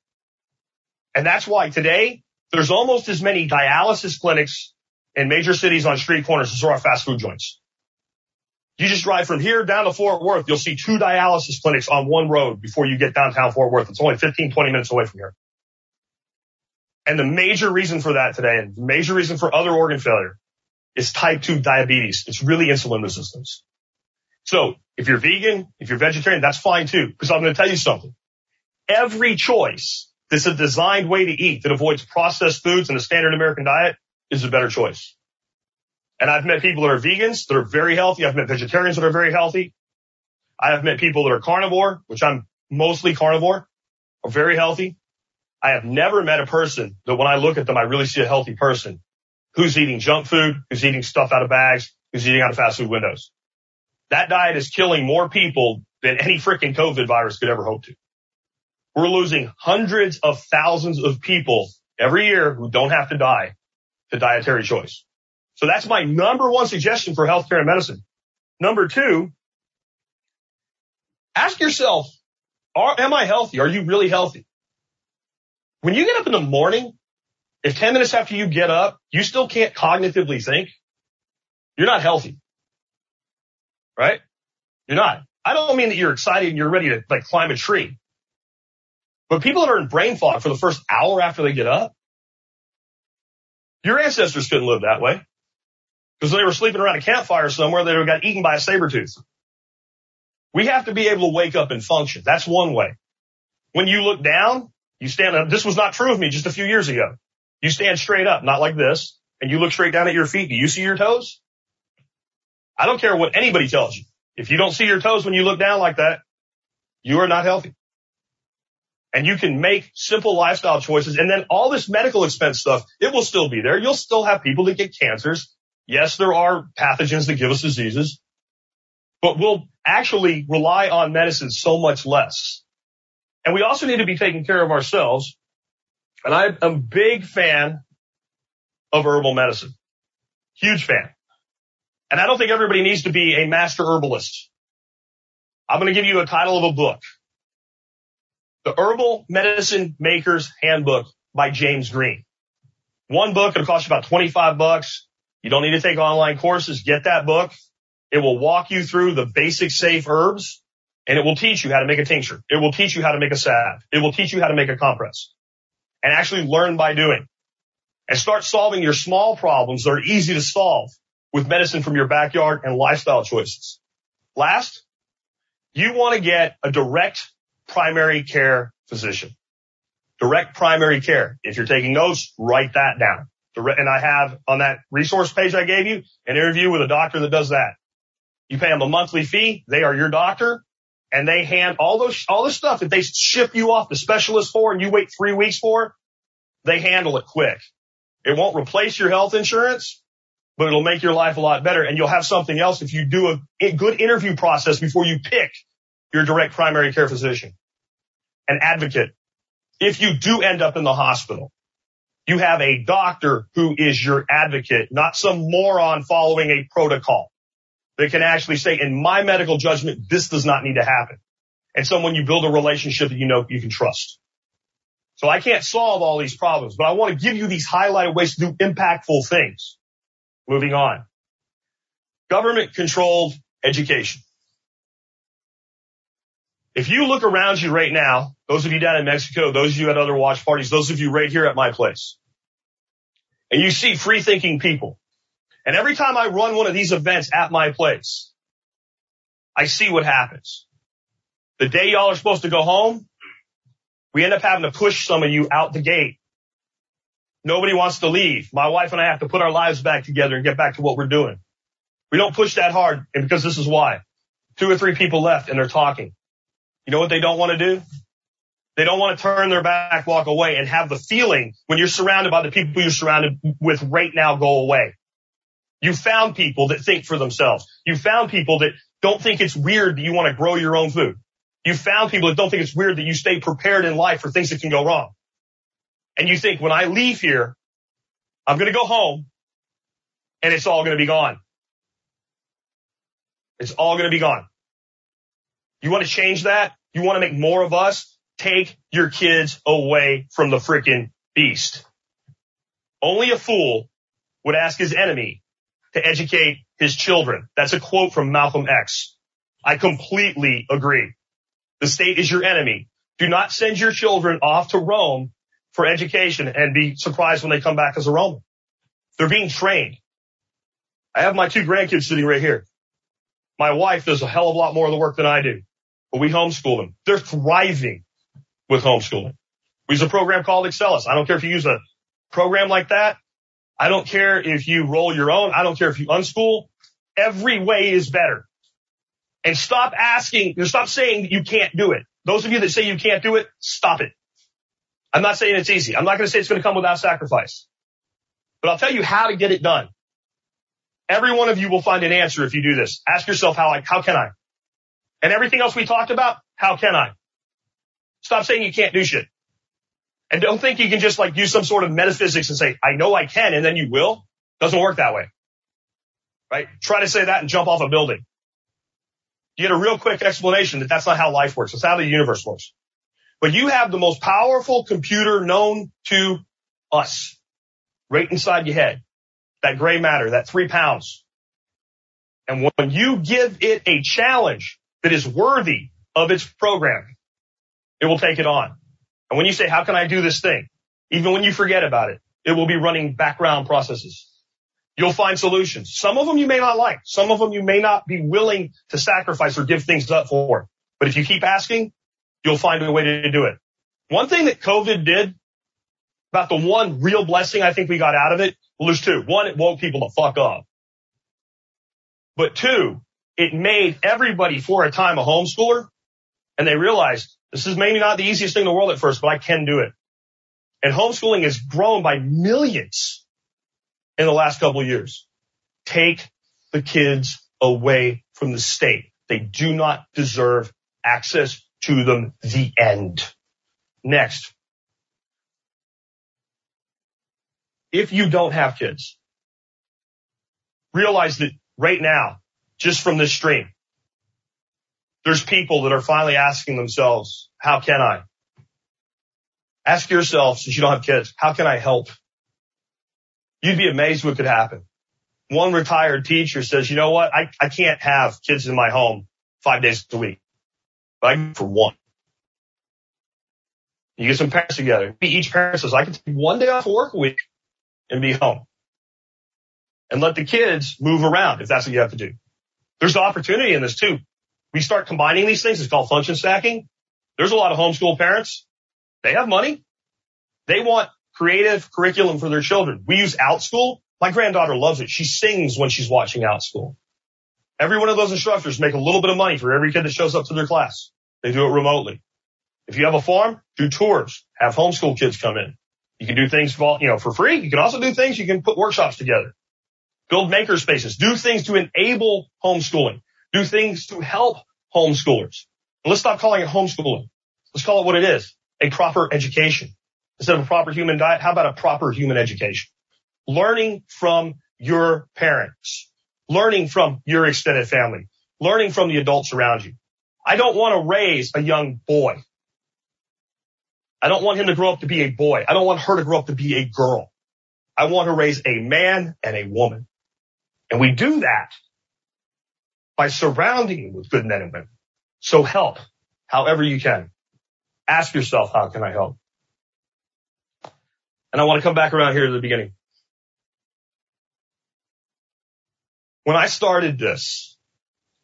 And that's why today there's almost as many dialysis clinics in major cities on street corners as there are fast food joints. You just drive from here down to Fort Worth, you'll see two dialysis clinics on one road before you get downtown Fort Worth. It's only fifteen, twenty minutes away from here. And the major reason for that today, and the major reason for other organ failure, is type two diabetes. It's really insulin resistance. So if you're vegan, if you're vegetarian, that's fine too, because I'm going to tell you something. Every choice that's a designed way to eat that avoids processed foods and the standard American diet is a better choice. And I've met people that are vegans that are very healthy. I've met vegetarians that are very healthy. I have met people that are carnivore, which I'm mostly carnivore, are very healthy. I have never met a person that when I look at them, I really see a healthy person who's eating junk food, who's eating stuff out of bags, who's eating out of fast food windows. That diet is killing more people than any freaking COVID virus could ever hope to. We're losing hundreds of thousands of people every year who don't have to die to dietary choice. So that's my number one suggestion for healthcare and medicine. Number two, ask yourself, are, am I healthy? Are you really healthy? When you get up in the morning, if ten minutes after you get up, you still can't cognitively think, you're not healthy, right? You're not. I don't mean that you're excited and you're ready to like climb a tree. But people that are in brain fog for the first hour after they get up, your ancestors couldn't live that way because they were sleeping around a campfire somewhere. They got eaten by a saber tooth. We have to be able to wake up and function. That's one way. When you look down, you stand up. This was not true of me just a few years ago. You stand straight up, not like this, and you look straight down at your feet. Do you see your toes? I don't care what anybody tells you. If you don't see your toes when you look down like that, you are not healthy. And you can make simple lifestyle choices. And then all this medical expense stuff, it will still be there. You'll still have people that get cancers. Yes, there are pathogens that give us diseases, but we'll actually rely on medicine so much less. And we also need to be taking care of ourselves. And I'm a big fan of herbal medicine. Huge fan. And I don't think everybody needs to be a master herbalist. I'm going to give you a title of a book. The Herbal Medicine Maker's Handbook by James Green. One book, it'll cost you about twenty-five bucks. You don't need to take online courses. Get that book. It will walk you through the basic safe herbs. And it will teach you how to make a tincture. It will teach you how to make a salve. It will teach you how to make a compress. And actually learn by doing. And start solving your small problems that are easy to solve with medicine from your backyard and lifestyle choices. Last, you want to get a direct primary care physician. Direct primary care. If you're taking notes, write that down. And I have on that resource page I gave you an interview with a doctor that does that. You pay them a monthly fee. They are your doctor. And they hand all those, all the stuff that they ship you off the specialist for and you wait three weeks for, they handle it quick. It won't replace your health insurance, but it'll make your life a lot better. And you'll have something else if you do a good interview process before you pick your direct primary care physician. An advocate. If you do end up in the hospital, You have a doctor who is your advocate, not some moron following a protocol that can actually say, in my medical judgment, this does not need to happen. And someone you build a relationship that you know you can trust. So I can't solve all these problems, but I want to give you these highlighted ways to do impactful things. Moving on. Government-controlled education. If you look around you right now, those of you down in Mexico, those of you at other watch parties, those of you right here at my place, and you see free-thinking people, and every time I run one of these events at my place, I see what happens. The day y'all are supposed to go home, we end up having to push some of you out the gate. Nobody wants to leave. My wife and I have to put our lives back together and get back to what we're doing. We don't push that hard, and because this is why. Two or three people left, and they're talking. You know what they don't want to do? They don't want to turn their back, walk away, and have the feeling when you're surrounded by the people you're surrounded with right now go away. You found people that think for themselves. You found people that don't think it's weird that you want to grow your own food. You found people that don't think it's weird that you stay prepared in life for things that can go wrong. And you think, when I leave here, I'm going to go home, and it's all going to be gone. It's all going to be gone. You want to change that? You want to make more of us? Take your kids away from the freaking beast. Only a fool would ask his enemy to educate his children. That's a quote from Malcolm X. I completely agree. The state is your enemy. Do not send your children off to Rome for education and be surprised when they come back as a Roman. They're being trained. I have my two grandkids sitting right here. My wife does a hell of a lot more of the work than I do, but we homeschool them. They're thriving with homeschooling. We use a program called Excellus. I don't care if you use a program like that. I don't care if you roll your own. I don't care if you unschool. Every way is better. And stop asking, stop saying you can't do it. Those of you that say you can't do it, stop it. I'm not saying it's easy. I'm not going to say it's going to come without sacrifice, but I'll tell you how to get it done. Every one of you will find an answer if you do this. Ask yourself, how I, how can I? And everything else we talked about, how can I? Stop saying you can't do shit. And don't think you can just like use some sort of metaphysics and say, I know I can, and then you will. Doesn't work that way. Right? Try to say that and jump off a building. You get a real quick explanation that that's not how life works. That's how the universe works. But you have the most powerful computer known to us right inside your head. That gray matter, that three pounds. And when you give it a challenge that is worthy of its program, it will take it on. And when you say, how can I do this thing? Even when you forget about it, it will be running background processes. You'll find solutions. Some of them you may not like. Some of them you may not be willing to sacrifice or give things up for. But if you keep asking, you'll find a way to do it. One thing that COVID did, about the one real blessing I think we got out of it, well, there's two. One, it woke people the fuck up. But two, it made everybody for a time a homeschooler, and they realized this is maybe not the easiest thing in the world at first, but I can do it. And homeschooling has grown by millions in the last couple of years. Take the kids away from the state. They do not deserve access to them. The end. Next. If you don't have kids, realize that right now, just from this stream, there's people that are finally asking themselves, how can I? Ask yourself, since you don't have kids, how can I help? You'd be amazed what could happen. One retired teacher says, you know what? I, I can't have kids in my home five days a week, but I can for one. You get some parents together. Each parent says, I can take one day off of work a week and be home. And let the kids move around if that's what you have to do. There's opportunity in this too. We start combining these things. It's called function stacking. There's a lot of homeschool parents. They have money. They want creative curriculum for their children. We use Outschool. My granddaughter loves it. She sings when she's watching Outschool. Every one of those instructors make a little bit of money for every kid that shows up to their class. They do it remotely. If you have a farm, do tours. Have homeschool kids come in. You can do things for, you know, for free. You can also do things. You can put workshops together, build maker spaces, do things to enable homeschooling, do things to help homeschoolers. And let's stop calling it homeschooling. Let's call it what it is, a proper education. instead of a proper human diet, how about a proper human education? Learning from your parents, learning from your extended family, learning from the adults around you. I don't want to raise a young boy. I don't want him to grow up to be a boy. I don't want her to grow up to be a girl. I want to raise a man and a woman. And we do that by surrounding them with good men and women. So help however you can. Ask yourself, how can I help? And I want to come back around here to the beginning. When I started this,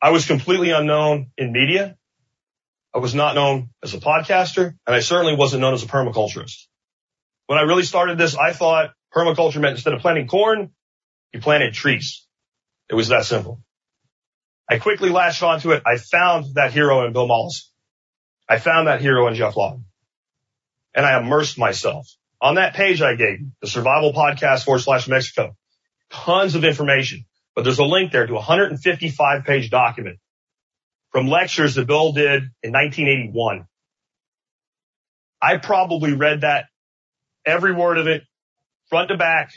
I was completely unknown in media. I was not known as a podcaster, and I certainly wasn't known as a permaculturist. When I really started this, I thought permaculture meant instead of planting corn, you planted trees. It was that simple. I quickly latched onto it. I found that hero in Bill Mollison. I found that hero in Jeff Lawton. And I immersed myself. On that page I gave you, the Survival Podcast forward slash Mexico, tons of information. But there's a link there to a one hundred fifty-five page document from lectures that Bill did in nineteen eighty-one. I probably read that, every word of it, front to back,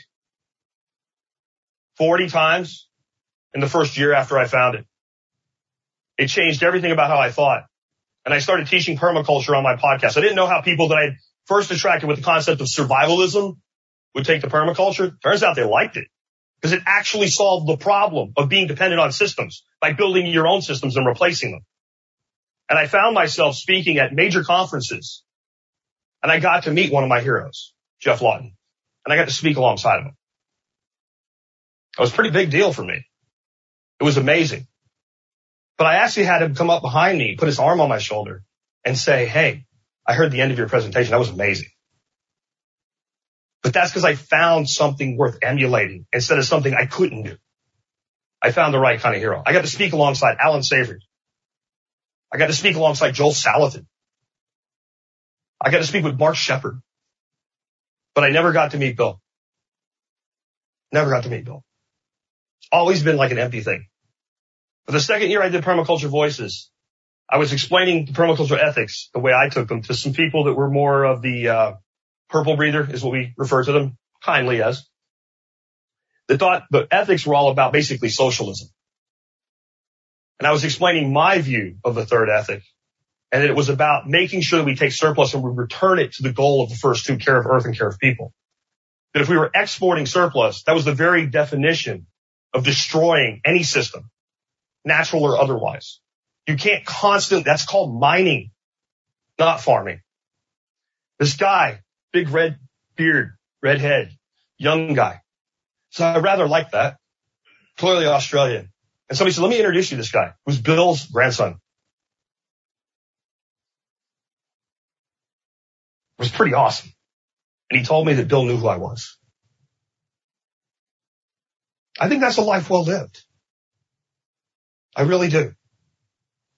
forty times in the first year after I found it. It changed everything about how I thought. And I started teaching permaculture on my podcast. I didn't know how people that I had first attracted with the concept of survivalism would take to permaculture. Turns out they liked it because it actually solved the problem of being dependent on systems by building your own systems and replacing them. And I found myself speaking at major conferences, and I got to meet one of my heroes, Jeff Lawton, and I got to speak alongside of him. It was a pretty big deal for me. It was amazing. But I actually had him come up behind me, put his arm on my shoulder, and say, hey, I heard the end of your presentation. That was amazing. But that's because I found something worth emulating instead of something I couldn't do. I found the right kind of hero. I got to speak alongside Alan Savory. I got to speak alongside Joel Salatin. I got to speak with Mark Shepherd. But I never got to meet Bill. Never got to meet Bill. It's always been like an empty thing. But the second year I did Permaculture Voices, I was explaining the permaculture ethics, the way I took them, to some people that were more of the uh purple breather is what we refer to them kindly as. They thought the ethics were all about basically socialism. And I was explaining my view of the third ethic, and it was about making sure that we take surplus and we return it to the goal of the first two, care of earth and care of people. That if we were exporting surplus, that was the very definition of destroying any system, natural or otherwise. You can't constantly, that's called mining, not farming. This guy, big red beard, red head, young guy. So I rather like that. Clearly Australian. And somebody said, let me introduce you to this guy, who's Bill's grandson. It was pretty awesome. And he told me that Bill knew who I was. I think that's a life well lived. I really do.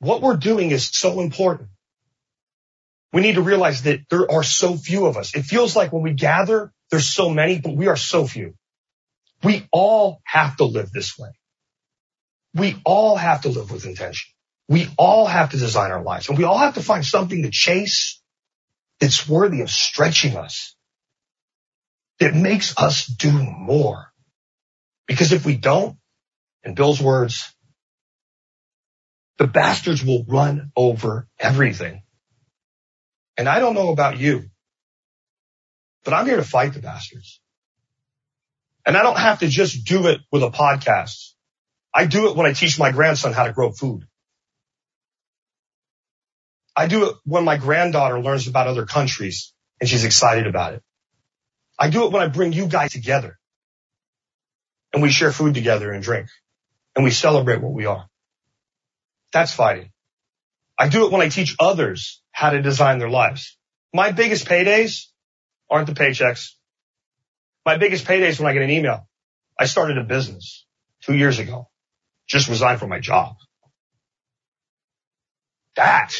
What we're doing is so important. We need to realize that there are so few of us. It feels like when we gather, there's so many, but we are so few. We all have to live this way. We all have to live with intention. We all have to design our lives, and we all have to find something to chase that's worthy of stretching us, that makes us do more. Because if we don't, in Bill's words, the bastards will run over everything. And I don't know about you, but I'm here to fight the bastards. And I don't have to just do it with a podcast. I do it when I teach my grandson how to grow food. I do it when my granddaughter learns about other countries and she's excited about it. I do it when I bring you guys together and we share food together and drink and we celebrate what we are. That's fighting. I do it when I teach others how to design their lives. My biggest paydays aren't the paychecks. My biggest paydays when I get an email. I started a business two years ago. Just resigned from my job. That,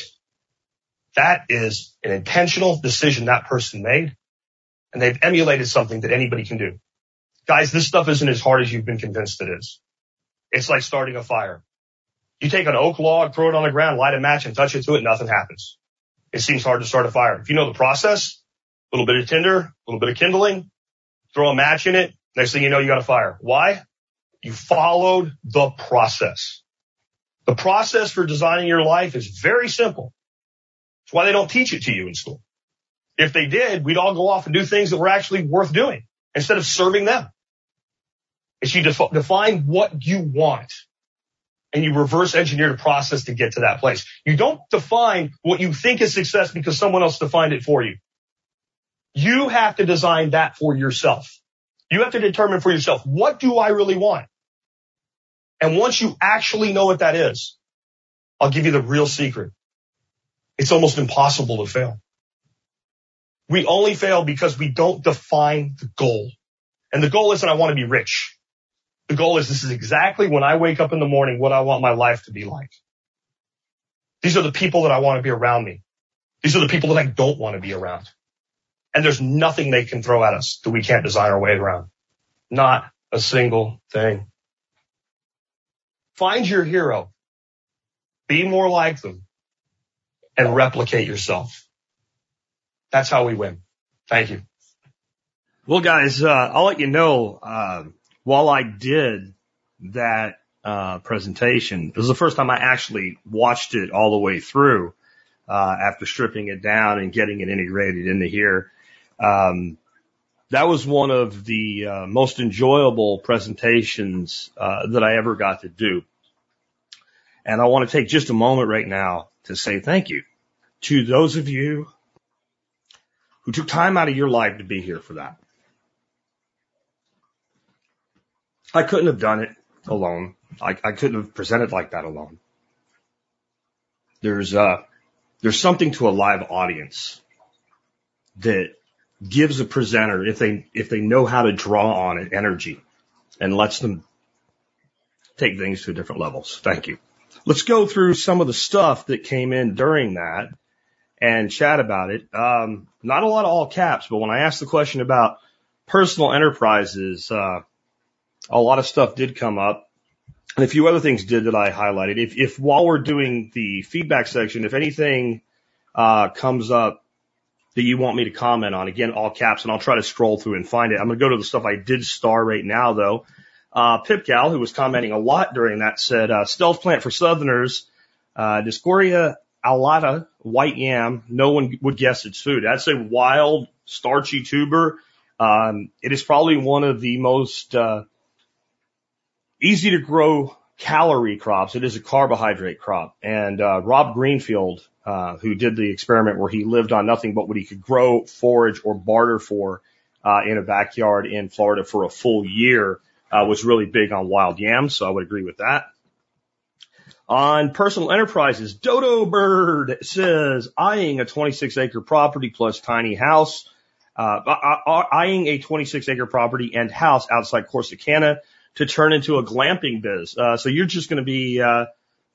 that is an intentional decision that person made, and they've emulated something that anybody can do. Guys, this stuff isn't as hard as you've been convinced it is. It's like starting a fire. You take an oak log, throw it on the ground, light a match, and touch it to it, nothing happens. It seems hard to start a fire. If you know the process, a little bit of tinder, a little bit of kindling, throw a match in it. Next thing you know, you got a fire. Why? You followed the process. The process for designing your life is very simple. That's why they don't teach it to you in school. If they did, we'd all go off and do things that were actually worth doing instead of serving them. It's you defi- define what you want, and you reverse engineer the process to get to that place. You don't define what you think is success because someone else defined it for you. You have to design that for yourself. You have to determine for yourself, what do I really want? And once you actually know what that is, I'll give you the real secret. It's almost impossible to fail. We only fail because we don't define the goal. And the goal isn't I want to be rich. The goal is this is exactly when I wake up in the morning what I want my life to be like. These are the people that I want to be around me. These are the people that I don't want to be around. And there's nothing they can throw at us that we can't design our way around. Not a single thing. Find your hero. Be more like them. And replicate yourself. That's how we win. Thank you. Well, guys, uh, I'll let you know, uh, while I did that uh presentation, it was the first time I actually watched it all the way through uh after stripping it down and getting it integrated into here. Um that was one of the uh, most enjoyable presentations uh that I ever got to do. And I want to take just a moment right now to say thank you to those of you who took time out of your life to be here for that. I couldn't have done it alone. I, I couldn't have presented like that alone. There's uh, there's something to a live audience that gives a presenter, if they if they know how to draw on it, energy, and lets them take things to different levels. Thank you. Let's go through some of the stuff that came in during that and chat about it. Um, not a lot of all caps, but when I asked the question about personal enterprises, uh, a lot of stuff did come up, and a few other things did that I highlighted. If, if while we're doing the feedback section, if anything uh comes up that you want me to comment on, again, all caps, and I'll try to scroll through and find it. I'm going to go to the stuff I did star right now, though. Uh PipGal, who was commenting a lot during that, said, uh stealth plant for Southerners, uh Dioscorea alata, white yam. No one would guess its food. That's a wild, starchy tuber. Um, it is probably one of the most... Uh, Easy to grow calorie crops. It is a carbohydrate crop. And, uh, Rob Greenfield, uh, who did the experiment where he lived on nothing but what he could grow, forage, or barter for, uh, in a backyard in Florida for a full year, uh, was really big on wild yams. So I would agree with that. On personal enterprises, Dodo Bird says, eyeing a twenty-six acre property plus tiny house, uh, eyeing a twenty-six acre property and house outside Corsicana to turn into a glamping biz. Uh, so you're just going to be, uh,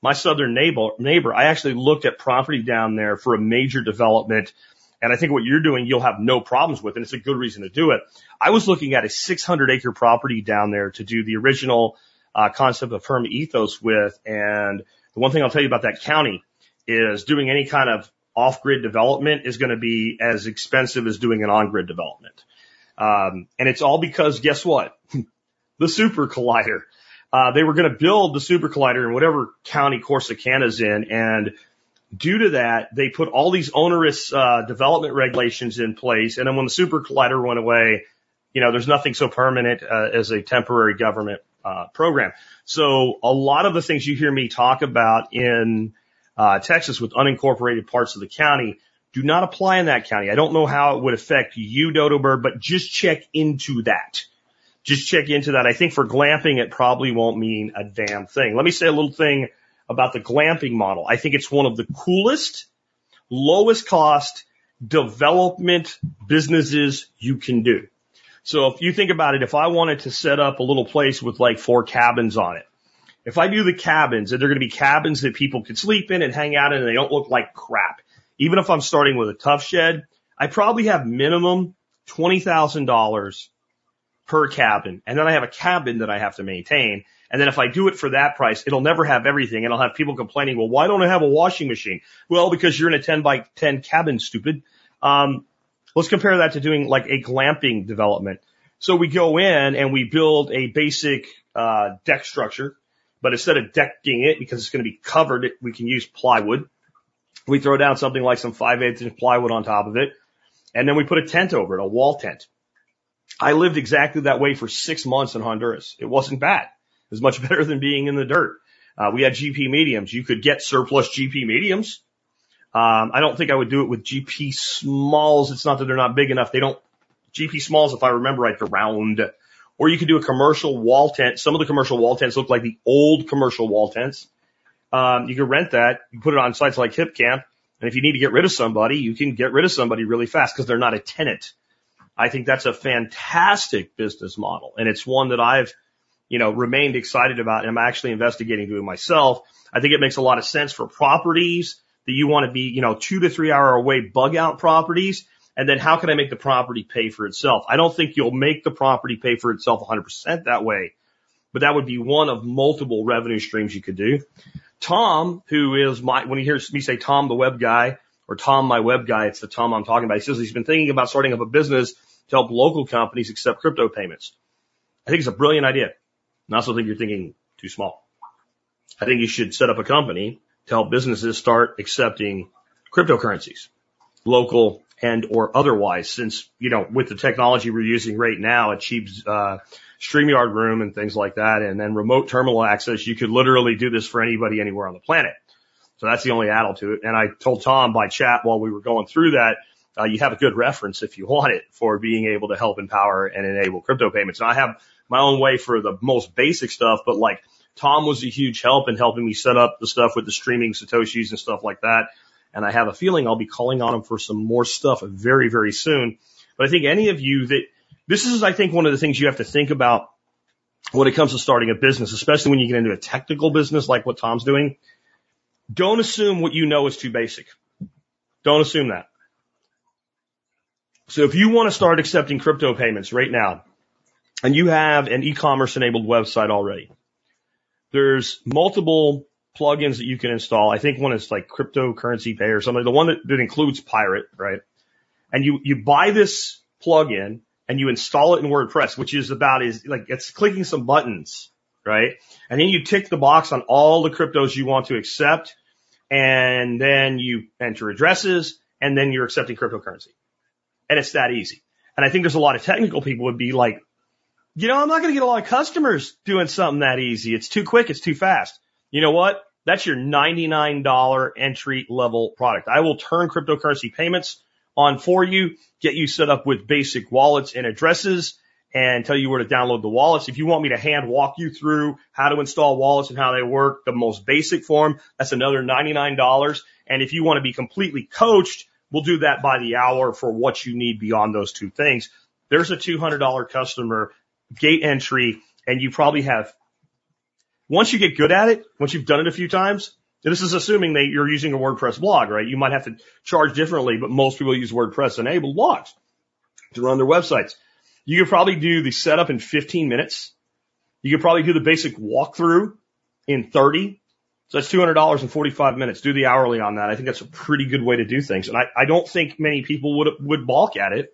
my southern neighbor, neighbor. I actually looked at property down there for a major development. And I think what you're doing, you'll have no problems with. And it's a good reason to do it. I was looking at a six hundred acre property down there to do the original, uh, concept of Perm Ethos with. And the one thing I'll tell you about that county is doing any kind of off-grid development is going to be as expensive as doing an on-grid development. Um, and it's all because guess what? The super collider. Uh, they were going to build the super collider in whatever county Corsicana's in. And due to that, they put all these onerous, uh, development regulations in place. And then when the super collider went away, you know, there's nothing so permanent, uh, as a temporary government, uh, program. So a lot of the things you hear me talk about in, uh, Texas with unincorporated parts of the county do not apply in that county. I don't know how it would affect you, Dodo Bird, but just check into that. Just check into that. I think for glamping, it probably won't mean a damn thing. Let me say a little thing about the glamping model. I think it's one of the coolest, lowest cost development businesses you can do. So if you think about it, if I wanted to set up a little place with like four cabins on it, if I do the cabins, and they're going to be cabins that people can sleep in and hang out in and they don't look like crap. Even if I'm starting with a tough shed, I probably have minimum twenty thousand dollars per cabin. And then I have a cabin that I have to maintain. And then if I do it for that price, it'll never have everything. And I'll have people complaining, well, why don't I have a washing machine? Well, because you're in a ten by ten cabin, stupid. Um, Let's compare that to doing like a glamping development. So we go in and we build a basic uh deck structure, but instead of decking it because it's going to be covered, we can use plywood. We throw down something like some five-eighths inch plywood on top of it, and then we put a tent over it, a wall tent. I lived exactly that way for six months in Honduras. It wasn't bad. It was much better than being in the dirt. Uh, we had G P mediums. You could get surplus G P mediums. Um, I don't think I would do it with G P smalls. It's not that they're not big enough. They don't, G P smalls, if I remember right, they're round. Or you could do a commercial wall tent. Some of the commercial wall tents look like the old commercial wall tents. Um, you could rent that. You put it on sites like Hip Camp. And if you need to get rid of somebody, you can get rid of somebody really fast because they're not a tenant. I think that's a fantastic business model. And it's one that I've, you know, remained excited about. And I'm actually investigating doing myself. I think it makes a lot of sense for properties that you want to be, you know, two to three hour away bug out properties. And then how can I make the property pay for itself? I don't think you'll make the property pay for itself one hundred percent that way, but that would be one of multiple revenue streams you could do. Tom, who is my, when he hears me say Tom, the web guy, or Tom, my web guy, it's the Tom I'm talking about. He says he's been thinking about starting up a business to help local companies accept crypto payments. I think it's a brilliant idea. And I also think you're thinking too small. I think you should set up a company to help businesses start accepting cryptocurrencies, local and or otherwise, since, you know, with the technology we're using right now, it cheaps uh, StreamYard room and things like that. And then remote terminal access, you could literally do this for anybody anywhere on the planet. So that's the only add-on to it. And I told Tom by chat while we were going through that, uh, you have a good reference if you want it for being able to help empower and enable crypto payments. And I have my own way for the most basic stuff, but like Tom was a huge help in helping me set up the stuff with the streaming Satoshis and stuff like that. And I have a feeling I'll be calling on him for some more stuff very, very soon. But I think any of you that this is, I think, one of the things you have to think about when it comes to starting a business, especially when you get into a technical business like what Tom's doing. Don't assume what you know is too basic. Don't assume that. So if you want to start accepting crypto payments right now, and you have an e-commerce enabled website already, there's multiple plugins that you can install. I think one is like Cryptocurrency Pay or something, the one that, that includes Pirate, right? And you, you buy this plugin and you install it in WordPress, which is about is like it's clicking some buttons, right? And then you tick the box on all the cryptos you want to accept, and then you enter addresses, and then you're accepting cryptocurrency. And it's that easy. And I think there's a lot of technical people would be like, you know, I'm not going to get a lot of customers doing something that easy. It's too quick. It's too fast. You know what? That's your ninety-nine dollars entry level product. I will turn cryptocurrency payments on for you, get you set up with basic wallets and addresses, and tell you where to download the wallets. If you want me to hand walk you through how to install wallets and how they work, the most basic form, that's another ninety-nine dollars. And if you want to be completely coached, we'll do that by the hour for what you need beyond those two things. There's a two hundred dollars customer gate entry, and you probably have, once you get good at it, once you've done it a few times, this is assuming that you're using a WordPress blog, right? You might have to charge differently, but most people use WordPress-enabled blogs to run their websites. You could probably do the setup in fifteen minutes. You could probably do the basic walkthrough in thirty. So that's two hundred dollars in forty-five minutes. Do the hourly on that. I think that's a pretty good way to do things. And I, I don't think many people would would balk at it.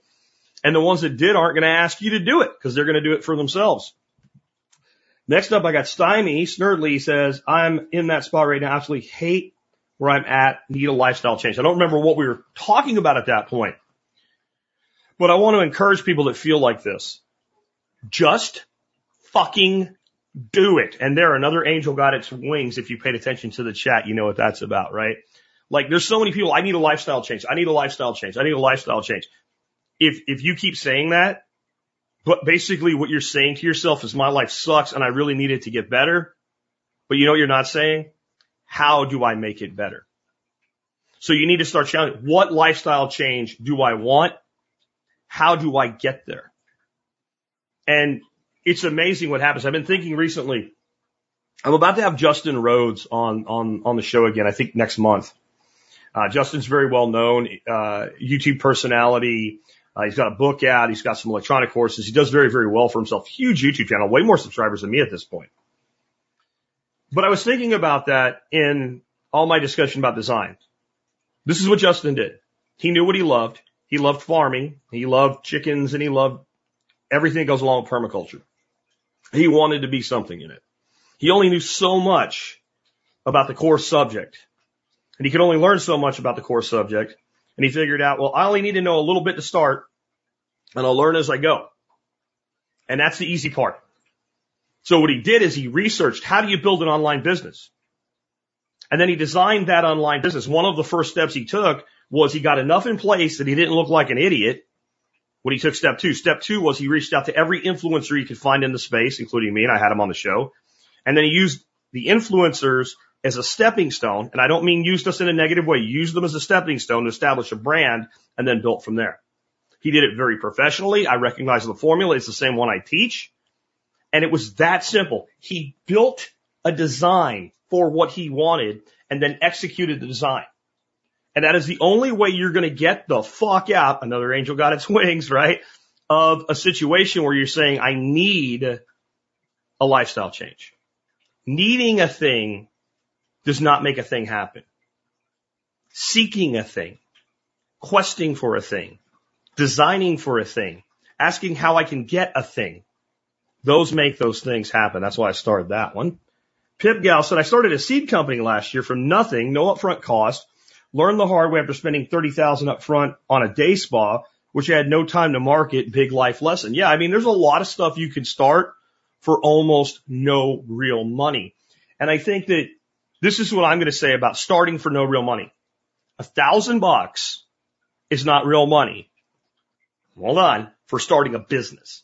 And the ones that did aren't going to ask you to do it because they're going to do it for themselves. Next up, I got Stymie. Snurdly says, I'm in that spot right now. Absolutely hate where I'm at. Need a lifestyle change. I don't remember what we were talking about at that point. But I want to encourage people that feel like this. Just fucking do it. And there, another angel got its wings. If you paid attention to the chat, you know what that's about, right? Like, there's so many people, I need a lifestyle change. I need a lifestyle change. I need a lifestyle change. If if you keep saying that, but basically what you're saying to yourself is my life sucks and I really need it to get better. But you know what you're not saying? How do I make it better? So you need to start challenging. What lifestyle change do I want? How do I get there? And it's amazing what happens. I've been thinking recently, I'm about to have Justin Rhodes on, on, on the show again, I think next month. Uh, Justin's very well known, uh, YouTube personality. Uh, he's got a book out. He's got some electronic courses. He does very, very well for himself. Huge YouTube channel, way more subscribers than me at this point. But I was thinking about that in all my discussion about design. This is what Justin did. He knew what he loved. he loved farming. He loved chickens and he loved everything that goes along with permaculture. He wanted to be something in it. He only knew so much about the core subject, and he could only learn so much about the core subject. And he figured out, well, I only need to know a little bit to start, and I'll learn as I go. And that's the easy part. So what he did is he researched, how do you build an online business? And then he designed that online business. One of the first steps he took was he got enough in place that he didn't look like an idiot when he took step two. Step two was he reached out to every influencer he could find in the space, including me, and I had him on the show. And then he used the influencers as a stepping stone. And I don't mean used us in a negative way. He used them as a stepping stone to establish a brand and then built from there. He did it very professionally. I recognize the formula. It's the same one I teach. And it was that simple. He built a design for what he wanted and then executed the design. And that is the only way you're going to get the fuck out, another angel got its wings, right, of a situation where you're saying, I need a lifestyle change. Needing a thing does not make a thing happen. Seeking a thing, questing for a thing, designing for a thing, asking how I can get a thing, those make those things happen. That's why I started that one. Pip Gal said, I started a seed company last year from nothing, no upfront cost, learned the hard way after spending thirty thousand dollars upfront on a day spa, which I had no time to market, big life lesson. Yeah, I mean, there's a lot of stuff you can start for almost no real money. And I think that this is what I'm going to say about starting for no real money. A thousand bucks is not real money. Hold on, for starting a business.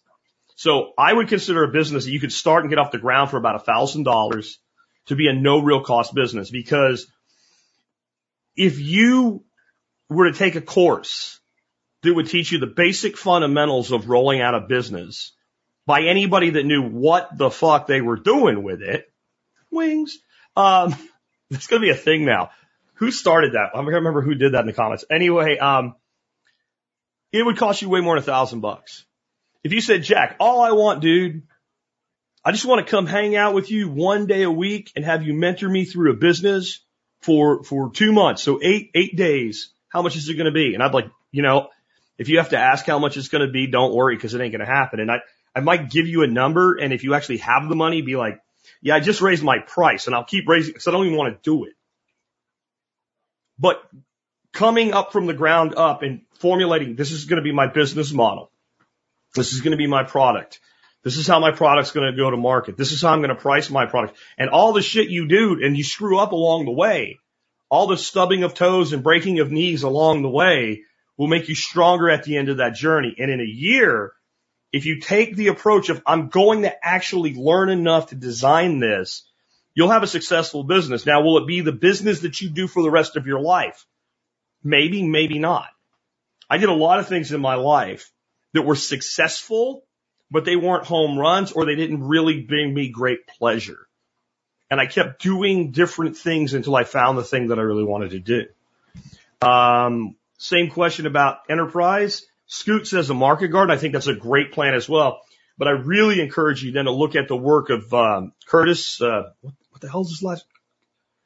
So I would consider a business that you could start and get off the ground for about a thousand dollars to be a no real cost business. Because if you were to take a course that would teach you the basic fundamentals of rolling out a business by anybody that knew what the fuck they were doing with it, wings, um, that's going to be a thing now. Who started that? I'm going to remember who did that in the comments. Anyway, um, it would cost you way more than a thousand bucks. If you said, Jack, all I want, dude, I just want to come hang out with you one day a week and have you mentor me through a business for, for two months. So eight, eight days. How much is it going to be? And I'd like, you know, if you have to ask how much it's going to be, don't worry, because it ain't going to happen. And I, I might give you a number. And if you actually have the money, be like, yeah, I just raised my price and I'll keep raising because I don't even want to do it. But coming up from the ground up and formulating, this is going to be my business model. This is going to be my product. This is how my product's going to go to market. This is how I'm going to price my product. And all the shit you do and you screw up along the way, all the stubbing of toes and breaking of knees along the way will make you stronger at the end of that journey. And in a year, if you take the approach of I'm going to actually learn enough to design this, you'll have a successful business. Now, will it be the business that you do for the rest of your life? Maybe, maybe not. I did a lot of things in my life that were successful, but they weren't home runs or they didn't really bring me great pleasure. And I kept doing different things until I found the thing that I really wanted to do. Um, same question about enterprise. Scoot says a market garden. I think that's a great plan as well. But I really encourage you then to look at the work of um, Curtis. Uh, what, what the hell is his last name?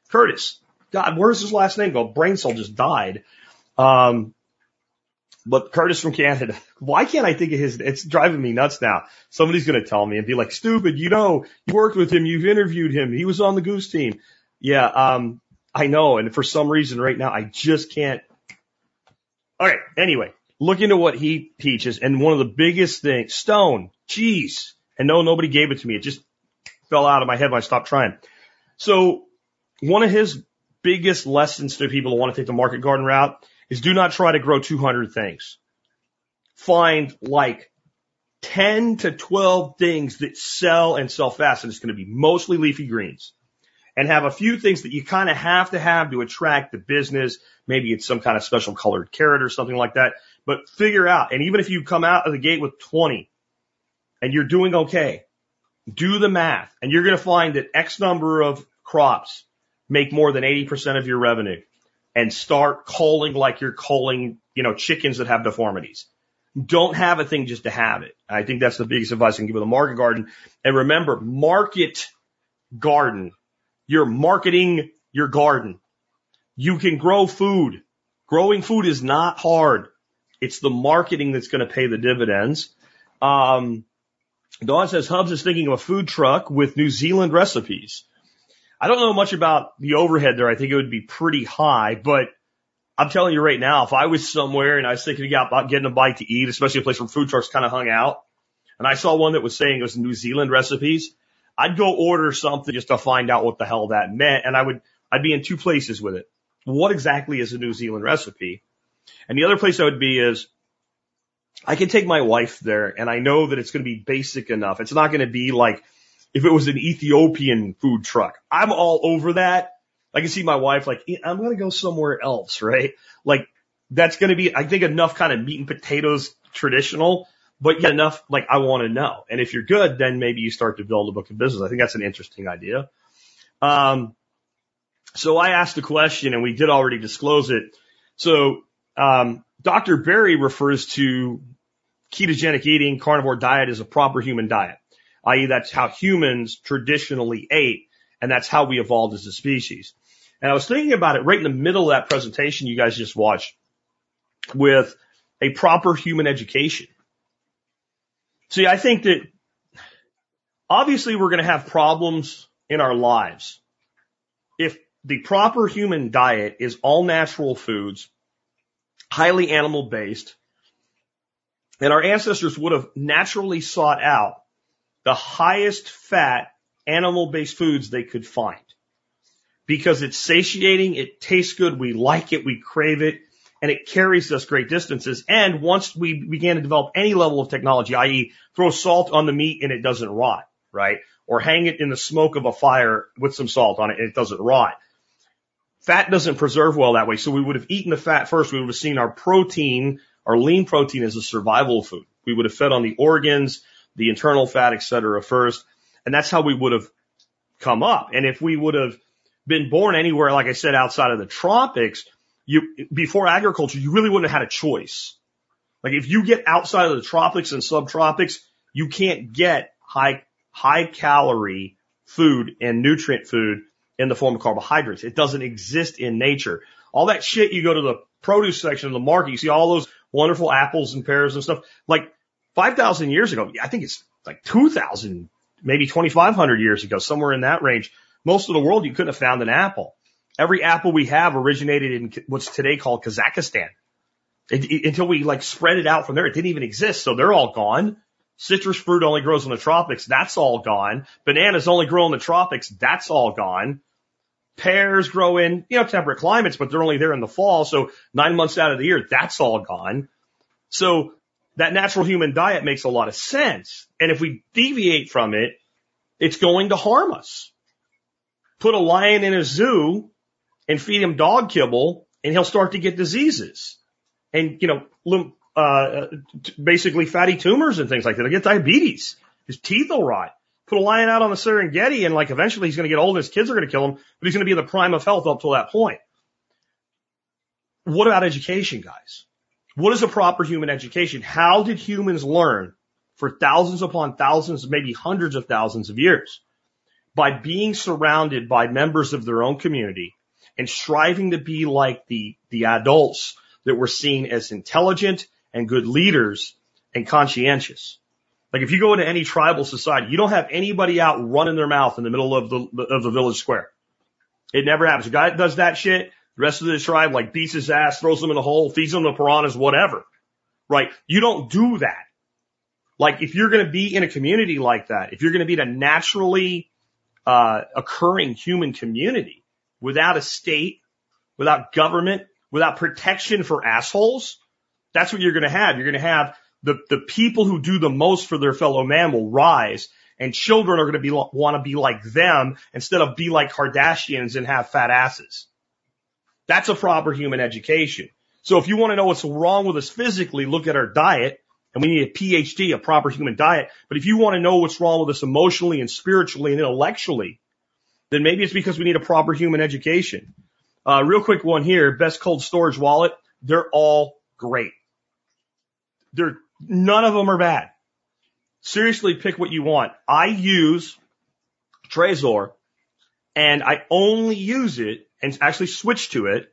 Curtis. God, where's his last name? Well, brain cell just died. Um But Curtis from Canada, why can't I think of his? It's driving me nuts now. Somebody's going to tell me and be like, stupid, you know, you worked with him. You've interviewed him. He was on the Goose team. Yeah, um, I know. And for some reason right now, I just can't. All right. Anyway, look into what he teaches. And one of the biggest things, Stone, geez. And no, nobody gave it to me. It just fell out of my head when I stopped trying. So one of his biggest lessons to people who want to take the market garden route is do not try to grow two hundred things. Find like ten to twelve things that sell and sell fast, and it's going to be mostly leafy greens. And have a few things that you kind of have to have to attract the business. Maybe it's some kind of special colored carrot or something like that. But figure out, and even if you come out of the gate with twenty and you're doing okay, do the math, and you're going to find that X number of crops make more than eighty percent of your revenue. And start calling like you're calling, you know, chickens that have deformities. Don't have a thing just to have it. I think that's the biggest advice I can give with a market garden. And remember, market garden. You're marketing your garden. You can grow food. Growing food is not hard. It's the marketing that's going to pay the dividends. Um, Dawn says Hubs is thinking of a food truck with New Zealand recipes. I don't know much about the overhead there. I think it would be pretty high, but I'm telling you right now, if I was somewhere and I was thinking about getting a bite to eat, especially a place where food trucks kind of hung out, and I saw one that was saying it was New Zealand recipes, I'd go order something just to find out what the hell that meant, and I would I'd be in two places with it. What exactly is a New Zealand recipe? And the other place I would be is I can take my wife there, and I know that it's going to be basic enough. It's not going to be like if it was an Ethiopian food truck. I'm all over that. I can see my wife like, I'm going to go somewhere else, right? Like that's going to be, I think, enough kind of meat and potatoes traditional, but yet enough like I want to know. And if you're good, then maybe you start to build a book of business. I think that's an interesting idea. Um, so I asked the question, and we did already disclose it. So um, Doctor Berry refers to ketogenic eating, carnivore diet as a proper human diet, that is that's how humans traditionally ate, and that's how we evolved as a species. And I was thinking about it right in the middle of that presentation you guys just watched with a proper human education. See, I think that obviously we're going to have problems in our lives. If the proper human diet is all natural foods, highly animal-based, and our ancestors would have naturally sought out the highest fat animal-based foods they could find. Because it's satiating, it tastes good, we like it, we crave it, and it carries us great distances. And once we began to develop any level of technology, that is throw salt on the meat and it doesn't rot, right? Or hang it in the smoke of a fire with some salt on it and it doesn't rot. Fat doesn't preserve well that way, so we would have eaten the fat first. We would have seen our protein, our lean protein, as a survival food. We would have fed on the organs, the internal fat, et cetera, first, and that's how we would have come up. And if we would have been born anywhere, like I said, outside of the tropics, you before agriculture, you really wouldn't have had a choice. Like if you get outside of the tropics and subtropics, you can't get high high calorie food and nutrient food in the form of carbohydrates. It doesn't exist in nature. All that shit, you go to the produce section of the market, you see all those wonderful apples and pears and stuff. Like five thousand years ago, I think it's like two thousand, maybe twenty-five hundred years ago, somewhere in that range, most of the world, you couldn't have found an apple. Every apple we have originated in what's today called Kazakhstan. It, it, until we like spread it out from there, it didn't even exist. So they're all gone. Citrus fruit only grows in the tropics. That's all gone. Bananas only grow in the tropics. That's all gone. Pears grow in, you know, temperate climates, but they're only there in the fall. So nine months out of the year, that's all gone. So that natural human diet makes a lot of sense. And if we deviate from it, it's going to harm us. Put a lion in a zoo and feed him dog kibble, and he'll start to get diseases and, you know, uh basically fatty tumors and things like that. He'll get diabetes. His teeth will rot. Put a lion out on the Serengeti, and like eventually he's going to get old and his kids are going to kill him, but he's going to be in the prime of health up till that point. What about education, guys? What is a proper human education? How did humans learn for thousands upon thousands, maybe hundreds of thousands of years? By being surrounded by members of their own community and striving to be like the, the adults that were seen as intelligent and good leaders and conscientious. Like if you go into any tribal society, you don't have anybody out running their mouth in the middle of the of the village square. It never happens. The guy that does that shit, the rest of the tribe like beats his ass, throws him in a hole, feeds him to piranhas, whatever. Right? You don't do that. Like if you're going to be in a community like that, if you're going to be in a naturally uh occurring human community without a state, without government, without protection for assholes, that's what you're going to have. You're going to have the the people who do the most for their fellow man will rise, and children are going to be want to be like them instead of be like Kardashians and have fat asses. That's a proper human education. So if you want to know what's wrong with us physically, look at our diet, and we need a P H D, a proper human diet. But if you want to know what's wrong with us emotionally and spiritually and intellectually, then maybe it's because we need a proper human education. Uh, real quick one here, best cold storage wallet. They're all great. They're, none of them are bad. Seriously, pick what you want. I use Trezor, and I only use it and actually switch to it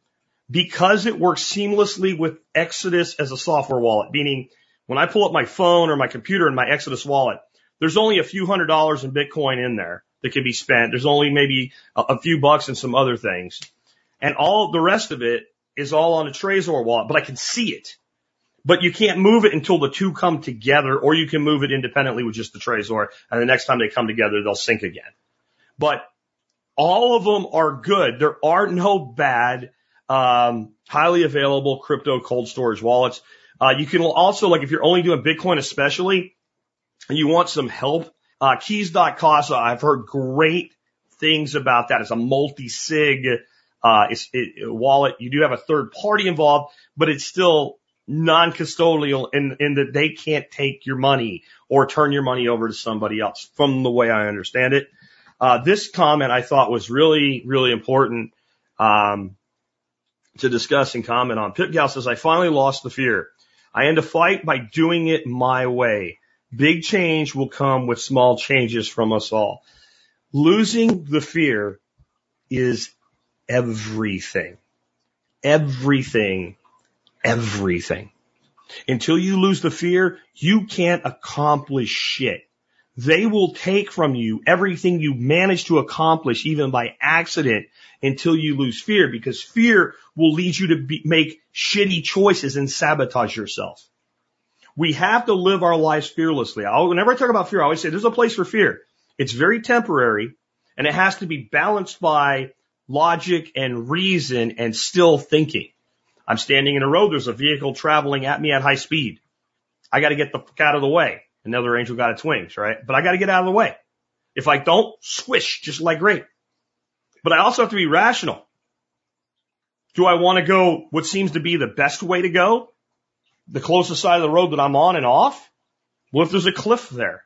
because it works seamlessly with Exodus as a software wallet, meaning when I pull up my phone or my computer in my Exodus wallet, there's only a few hundred dollars in Bitcoin in there that can be spent. There's only maybe a, a few bucks and some other things. And all the rest of it is all on a Trezor wallet, but I can see it. But you can't move it until the two come together, or you can move it independently with just the Trezor, and the next time they come together, they'll sync again. But all of them are good. There are no bad, um, highly available crypto cold storage wallets. Uh, you can also, like if you're only doing Bitcoin especially, and you want some help, uh, keys dot casa, I've heard great things about that. It's a multi-sig uh, it's, it, wallet. You do have a third party involved, but it's still non-custodial in, in that they can't take your money or turn your money over to somebody else, from the way I understand it. Uh, this comment I thought was really, really important um, to discuss and comment on. PipGal says, I finally lost the fear. I end a fight by doing it my way. Big change will come with small changes from us all. Losing the fear is everything. Everything. Everything. Until you lose the fear, you can't accomplish shit. They will take from you everything you manage to accomplish, even by accident, until you lose fear, because fear will lead you to be, make shitty choices and sabotage yourself. We have to live our lives fearlessly. I, whenever I talk about fear, I always say there's a place for fear. It's very temporary, and it has to be balanced by logic and reason and still thinking. I'm standing in a road. There's a vehicle traveling at me at high speed. I got to get the fuck out of the way. Another angel got its wings, right? But I got to get out of the way. If I don't, squish, just like grape. But I also have to be rational. Do I want to go what seems to be the best way to go? The closest side of the road that I'm on and off? What if there's a cliff there?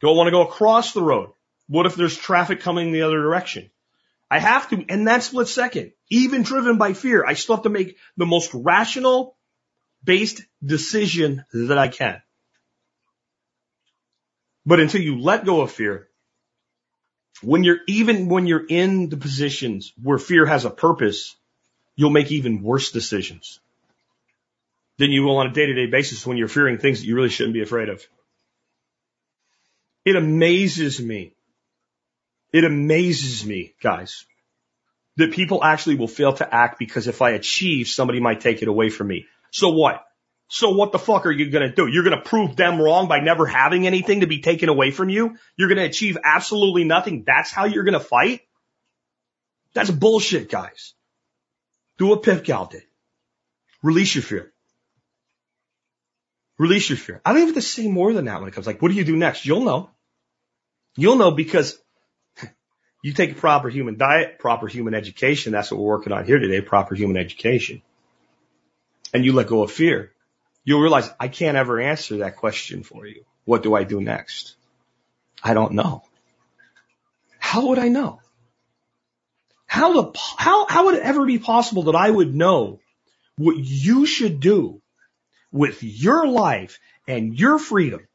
Do I want to go across the road? What if there's traffic coming the other direction? I have to, and that split second, even driven by fear, I still have to make the most rational based decision that I can. But until you let go of fear, when you're, even when you're in the positions where fear has a purpose, you'll make even worse decisions than you will on a day-to-day basis when you're fearing things that you really shouldn't be afraid of. It amazes me. It amazes me, guys, that people actually will fail to act because if I achieve, somebody might take it away from me. So what? So what the fuck are you going to do? You're going to prove them wrong by never having anything to be taken away from you? You're going to achieve absolutely nothing? That's how you're going to fight? That's bullshit, guys. Do what PipGal did. Release your fear. Release your fear. I don't even have to say more than that when it comes. Like, what do you do next? You'll know. You'll know because you take a proper human diet, proper human education. That's what we're working on here today, proper human education. And you let go of fear. You'll realize I can't ever answer that question for you. What do I do next? I don't know. How would I know? How the, how, how would it ever be possible that I would know what you should do with your life and your freedom?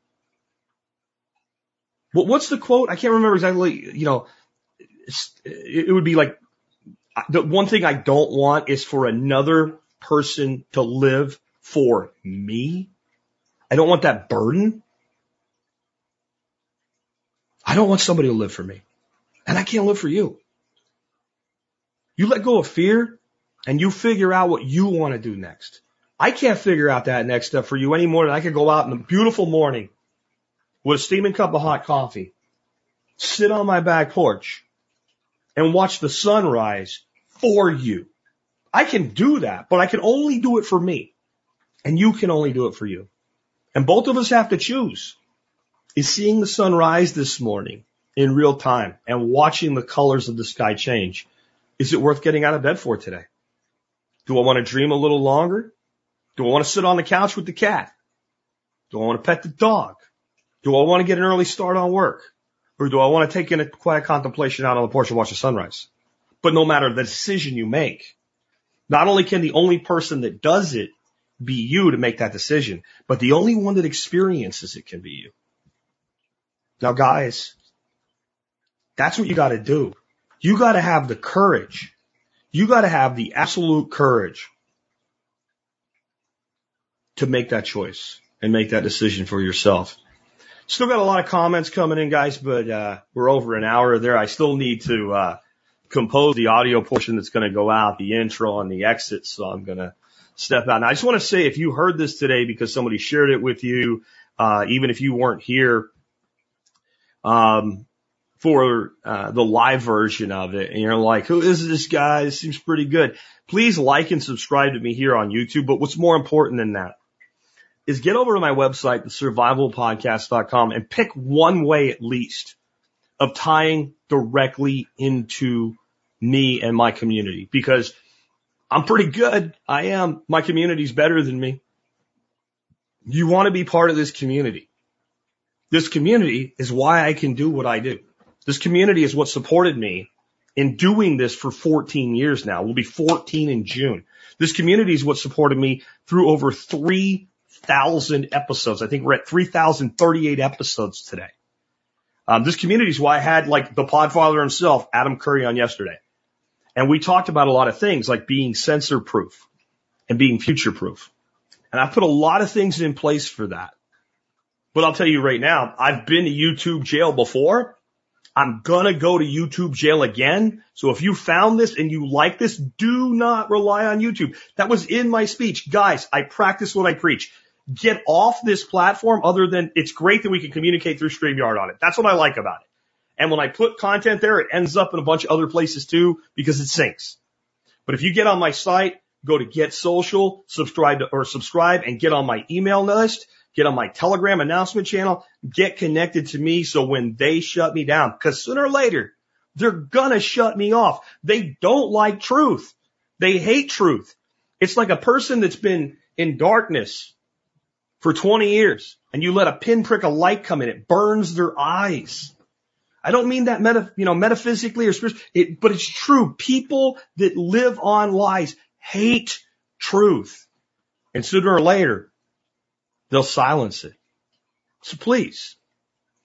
Well, what's the quote? I can't remember exactly. You know, it would be like, the one thing I don't want is for another person to live for me. I don't want that burden. I don't want somebody to live for me, and I can't live for you. You let go of fear and you figure out what you want to do next. I can't figure out that next step for you any more than I could go out in a beautiful morning with a steaming cup of hot coffee, sit on my back porch, and watch the sunrise for you. I can do that, but I can only do it for me, and you can only do it for you. And both of us have to choose. Is seeing the sunrise this morning in real time and watching the colors of the sky change, is it worth getting out of bed for today? Do I want to dream a little longer? Do I want to sit on the couch with the cat? Do I want to pet the dog? Do I want to get an early start on work? Or do I want to take in a quiet contemplation out on the porch and watch the sunrise? But no matter the decision you make, not only can the only person that does it be you to make that decision, but the only one that experiences it can be you. Now, guys, that's what you got to do. You got to have the courage. You got to have the absolute courage to make that choice and make that decision for yourself. Still got a lot of comments coming in, guys, but uh we're over an hour there. I still need to uh compose the audio portion that's going to go out, the intro and the exit, so I'm going to step out. And I just want to say, if you heard this today because somebody shared it with you, uh even if you weren't here um for uh the live version of it, and you're like, who is this guy? This seems pretty good. Please like and subscribe to me here on YouTube. But what's more important than that is get over to my website, the survival podcast dot com, and pick one way at least of tying directly into me and my community, because I'm pretty good. I am. My community's better than me. You want to be part of this community. This community is why I can do what I do. This community is what supported me in doing this for fourteen years now. We'll be fourteen in June. This community is what supported me through over three thousand episodes. I think we're at three thousand thirty-eight episodes today. Um, this community is why I had, like, the podfather himself, Adam Curry, on yesterday. And we talked about a lot of things, like being censor-proof and being future-proof. And I put a lot of things in place for that. But I'll tell you right now, I've been to YouTube jail before. I'm going to go to YouTube jail again. So if you found this and you like this, do not rely on YouTube. That was in my speech. Guys, I practice what I preach. Get off this platform, other than it's great that we can communicate through StreamYard on it. That's what I like about it. And when I put content there, it ends up in a bunch of other places too, because it syncs. But if you get on my site, go to Get Social, subscribe to, or subscribe and get on my email list, get on my Telegram announcement channel, get connected to me, so when they shut me down, because sooner or later, they're going to shut me off. They don't like truth. They hate truth. It's like a person that's been in darkness for twenty years, and you let a pinprick of light come in, it burns their eyes. I don't mean that meta, you know, metaphysically or spiritually, it, but it's true. People that live on lies hate truth, and sooner or later, they'll silence it. So please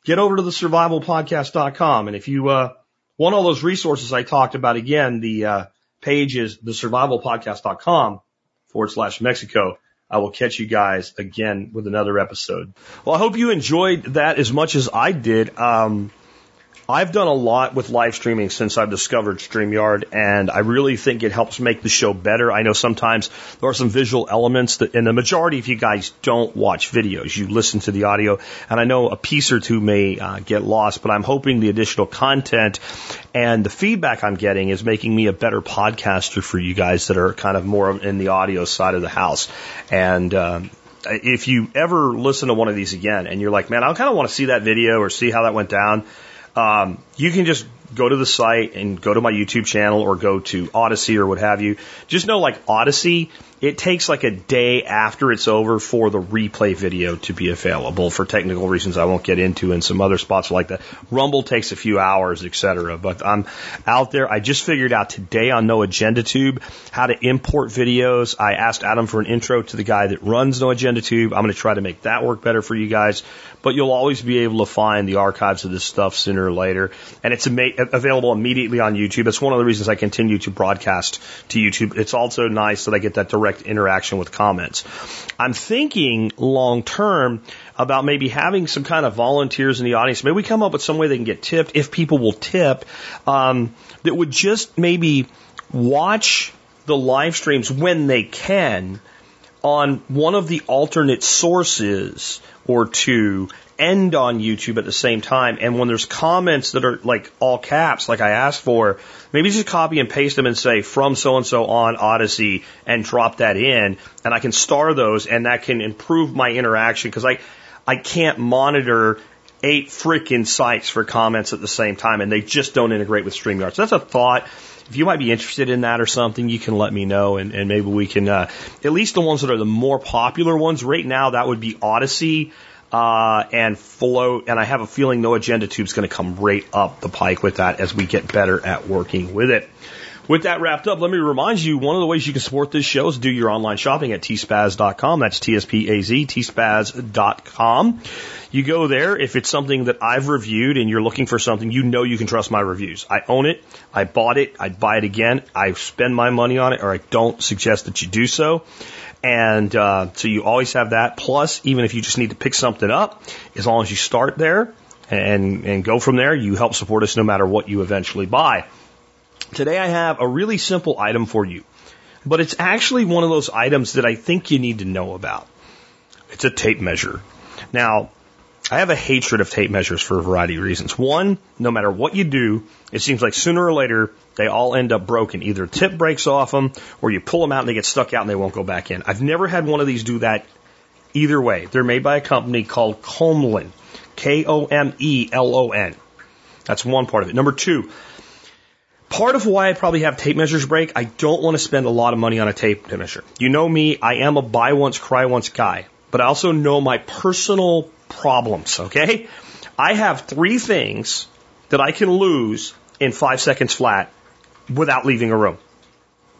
get over to the survival podcast dot com. And if you uh want all those resources I talked about, again, the uh page is the survival podcast dot com forward slash Mexico. I will catch you guys again with another episode. Well, I hope you enjoyed that as much as I did. Um I've done a lot with live streaming since I've discovered StreamYard, and I really think it helps make the show better. I know sometimes there are some visual elements that, and the majority of you guys don't watch videos. You listen to the audio, and I know a piece or two may uh, get lost, but I'm hoping the additional content and the feedback I'm getting is making me a better podcaster for you guys that are kind of more in the audio side of the house. And, um, if you ever listen to one of these again and you're like, man, I kind of want to see that video or see how that went down, Um, you can just go to the site and go to my YouTube channel or go to Odyssey or what have you. Just know, like Odyssey, it takes like a day after it's over for the replay video to be available for technical reasons I won't get into, and some other spots like that. Rumble takes a few hours, et cetera. But I'm out there. I just figured out today on No Agenda Tube how to import videos. I asked Adam for an intro to the guy that runs No Agenda Tube. I'm going to try to make that work better for you guys. But you'll always be able to find the archives of this stuff sooner or later. And it's ama- available immediately on YouTube. It's one of the reasons I continue to broadcast to YouTube. It's also nice that I get that direct interaction with comments. I'm thinking long term about maybe having some kind of volunteers in the audience. Maybe we come up with some way they can get tipped, if people will tip, um, that would just maybe watch the live streams when they can on one of the alternate sources or two, end on YouTube at the same time. And when there's comments that are like all caps, like I asked for, maybe just copy and paste them and say from so-and-so on Odyssey and drop that in. And I can star those, and that can improve my interaction, because I, I can't monitor eight frickin' sites for comments at the same time, and they just don't integrate with StreamYard. So that's a thought. If you might be interested in that or something, you can let me know, and, and maybe we can, uh, at least the ones that are the more popular ones right now, that would be Odyssey, uh, and Flow, and I have a feeling No Agenda Tube is going to come right up the pike with that as we get better at working with it. With that wrapped up, let me remind you, one of the ways you can support this show is do your online shopping at T S P A Z dot com. That's T S P A Z, T S P A Z dot com. You go there. If it's something that I've reviewed and you're looking for something, you know you can trust my reviews. I own it. I bought it. I'd buy it again. I spend my money on it, or I don't suggest that you do so. And uh, so you always have that. Plus, even if you just need to pick something up, as long as you start there and, and go from there, you help support us no matter what you eventually buy. Today I have a really simple item for you, but it's actually one of those items that I think you need to know about. It's a tape measure. Now, I have a hatred of tape measures for a variety of reasons. One, no matter what you do, it seems like sooner or later they all end up broken. Either a tip breaks off them, or you pull them out and they get stuck out and they won't go back in. I've never had one of these do that either way. They're made by a company called Komelon, K O M E L O N. That's one part of it. Number two, part of why I probably have tape measures break, I don't want to spend a lot of money on a tape measure. You know me, I am a buy once, cry once guy, but I also know my personal problems, okay? I have three things that I can lose in five seconds flat without leaving a room.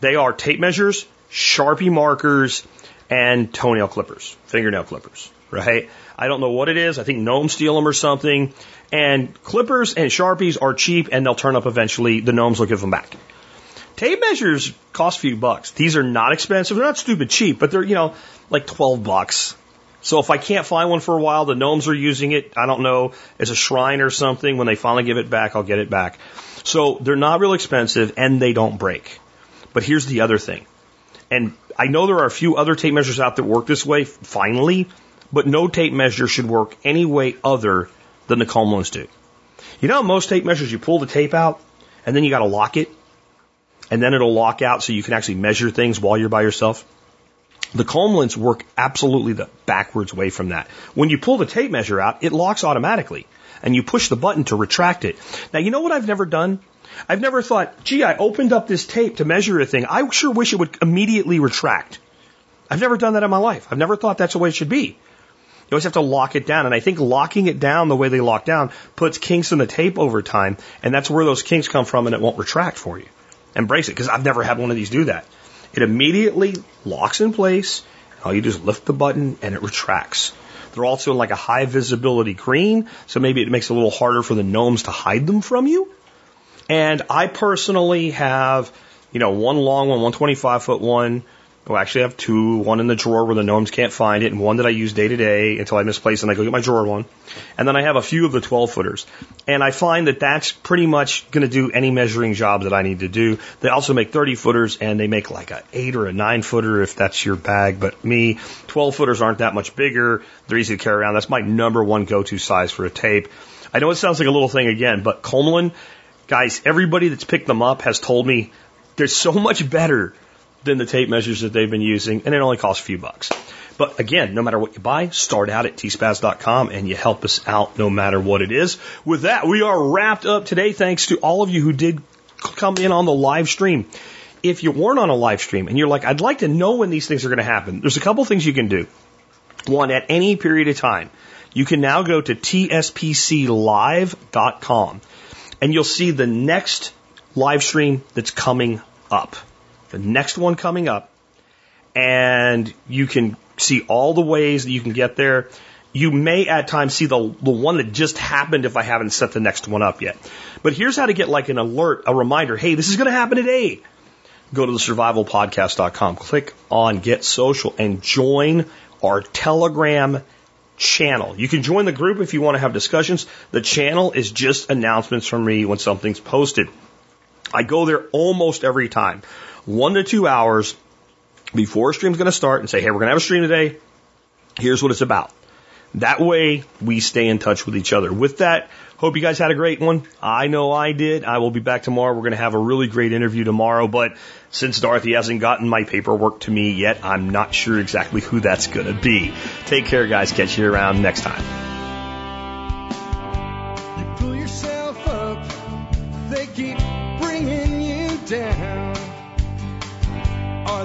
They are tape measures, Sharpie markers, and toenail clippers, fingernail clippers, right? I don't know what it is. I think gnomes steal them or something. And clippers and Sharpies are cheap, and they'll turn up eventually. The gnomes will give them back. Tape measures cost a few bucks. These are not expensive. They're not stupid cheap, but they're, you know, like twelve bucks. So if I can't find one for a while, the gnomes are using it, I don't know, as a shrine or something. When they finally give it back, I'll get it back. So they're not real expensive, and they don't break. But here's the other thing. And I know there are a few other tape measures out that work this way, finally, but no tape measure should work any way other than the Komelons do. You know, most tape measures, you pull the tape out, and then you got to lock it, and then it'll lock out so you can actually measure things while you're by yourself. The Komelons work absolutely the backwards way from that. When you pull the tape measure out, it locks automatically, and you push the button to retract it. Now, you know what I've never done? I've never thought, gee, I opened up this tape to measure a thing. I sure wish it would immediately retract. I've never done that in my life. I've never thought that's the way it should be. You always have to lock it down, and I think locking it down the way they lock down puts kinks in the tape over time, and that's where those kinks come from, and it won't retract for you. Embrace it, because I've never had one of these do that. It immediately locks in place, and all you do is lift the button, and it retracts. They're also in like a high visibility green, so maybe it makes it a little harder for the gnomes to hide them from you. And I personally have, you know, one long one, one twenty-five foot one. Well, actually, I have two, one in the drawer where the gnomes can't find it, and one that I use day to day until I misplace and I go get my drawer one. And then I have a few of the twelve footers. And I find that that's pretty much going to do any measuring job that I need to do. They also make thirty footers, and they make like an eight or a nine footer if that's your bag. But me, twelve footers aren't that much bigger. They're easy to carry around. That's my number one go-to size for a tape. I know it sounds like a little thing again, but Komelon, guys, everybody that's picked them up has told me they're so much better than the tape measures that they've been using, and it only costs a few bucks. But again, no matter what you buy, start out at T S P A Z dot com, and you help us out no matter what it is. With that, we are wrapped up today. Thanks to all of you who did come in on the live stream. If you weren't on a live stream and you're like, I'd like to know when these things are going to happen, there's a couple things you can do. One, at any period of time, you can now go to T S P C live dot com, and you'll see the next live stream that's coming up. The next one coming up, and you can see all the ways that you can get there. You may at times see the the one that just happened if I haven't set the next one up yet. But here's how to get like an alert, a reminder, hey, this is going to happen today. Go to the survival podcast dot com, click on Get Social, and join our Telegram channel. You can join the group if you want to have discussions. The channel is just announcements from me when something's posted. I go there almost every time, one to two hours before a stream's going to start, and say, hey, we're going to have a stream today. Here's what it's about. That way, we stay in touch with each other. With that, hope you guys had a great one. I know I did. I will be back tomorrow. We're going to have a really great interview tomorrow, but since Dorothy hasn't gotten my paperwork to me yet, I'm not sure exactly who that's going to be. Take care, guys. Catch you around next time. You pull yourself up. They keep bringing you down. Are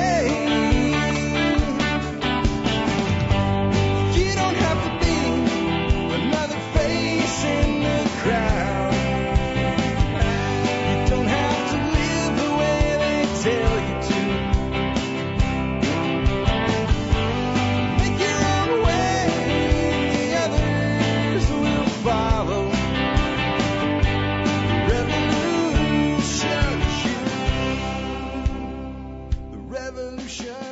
Revolution.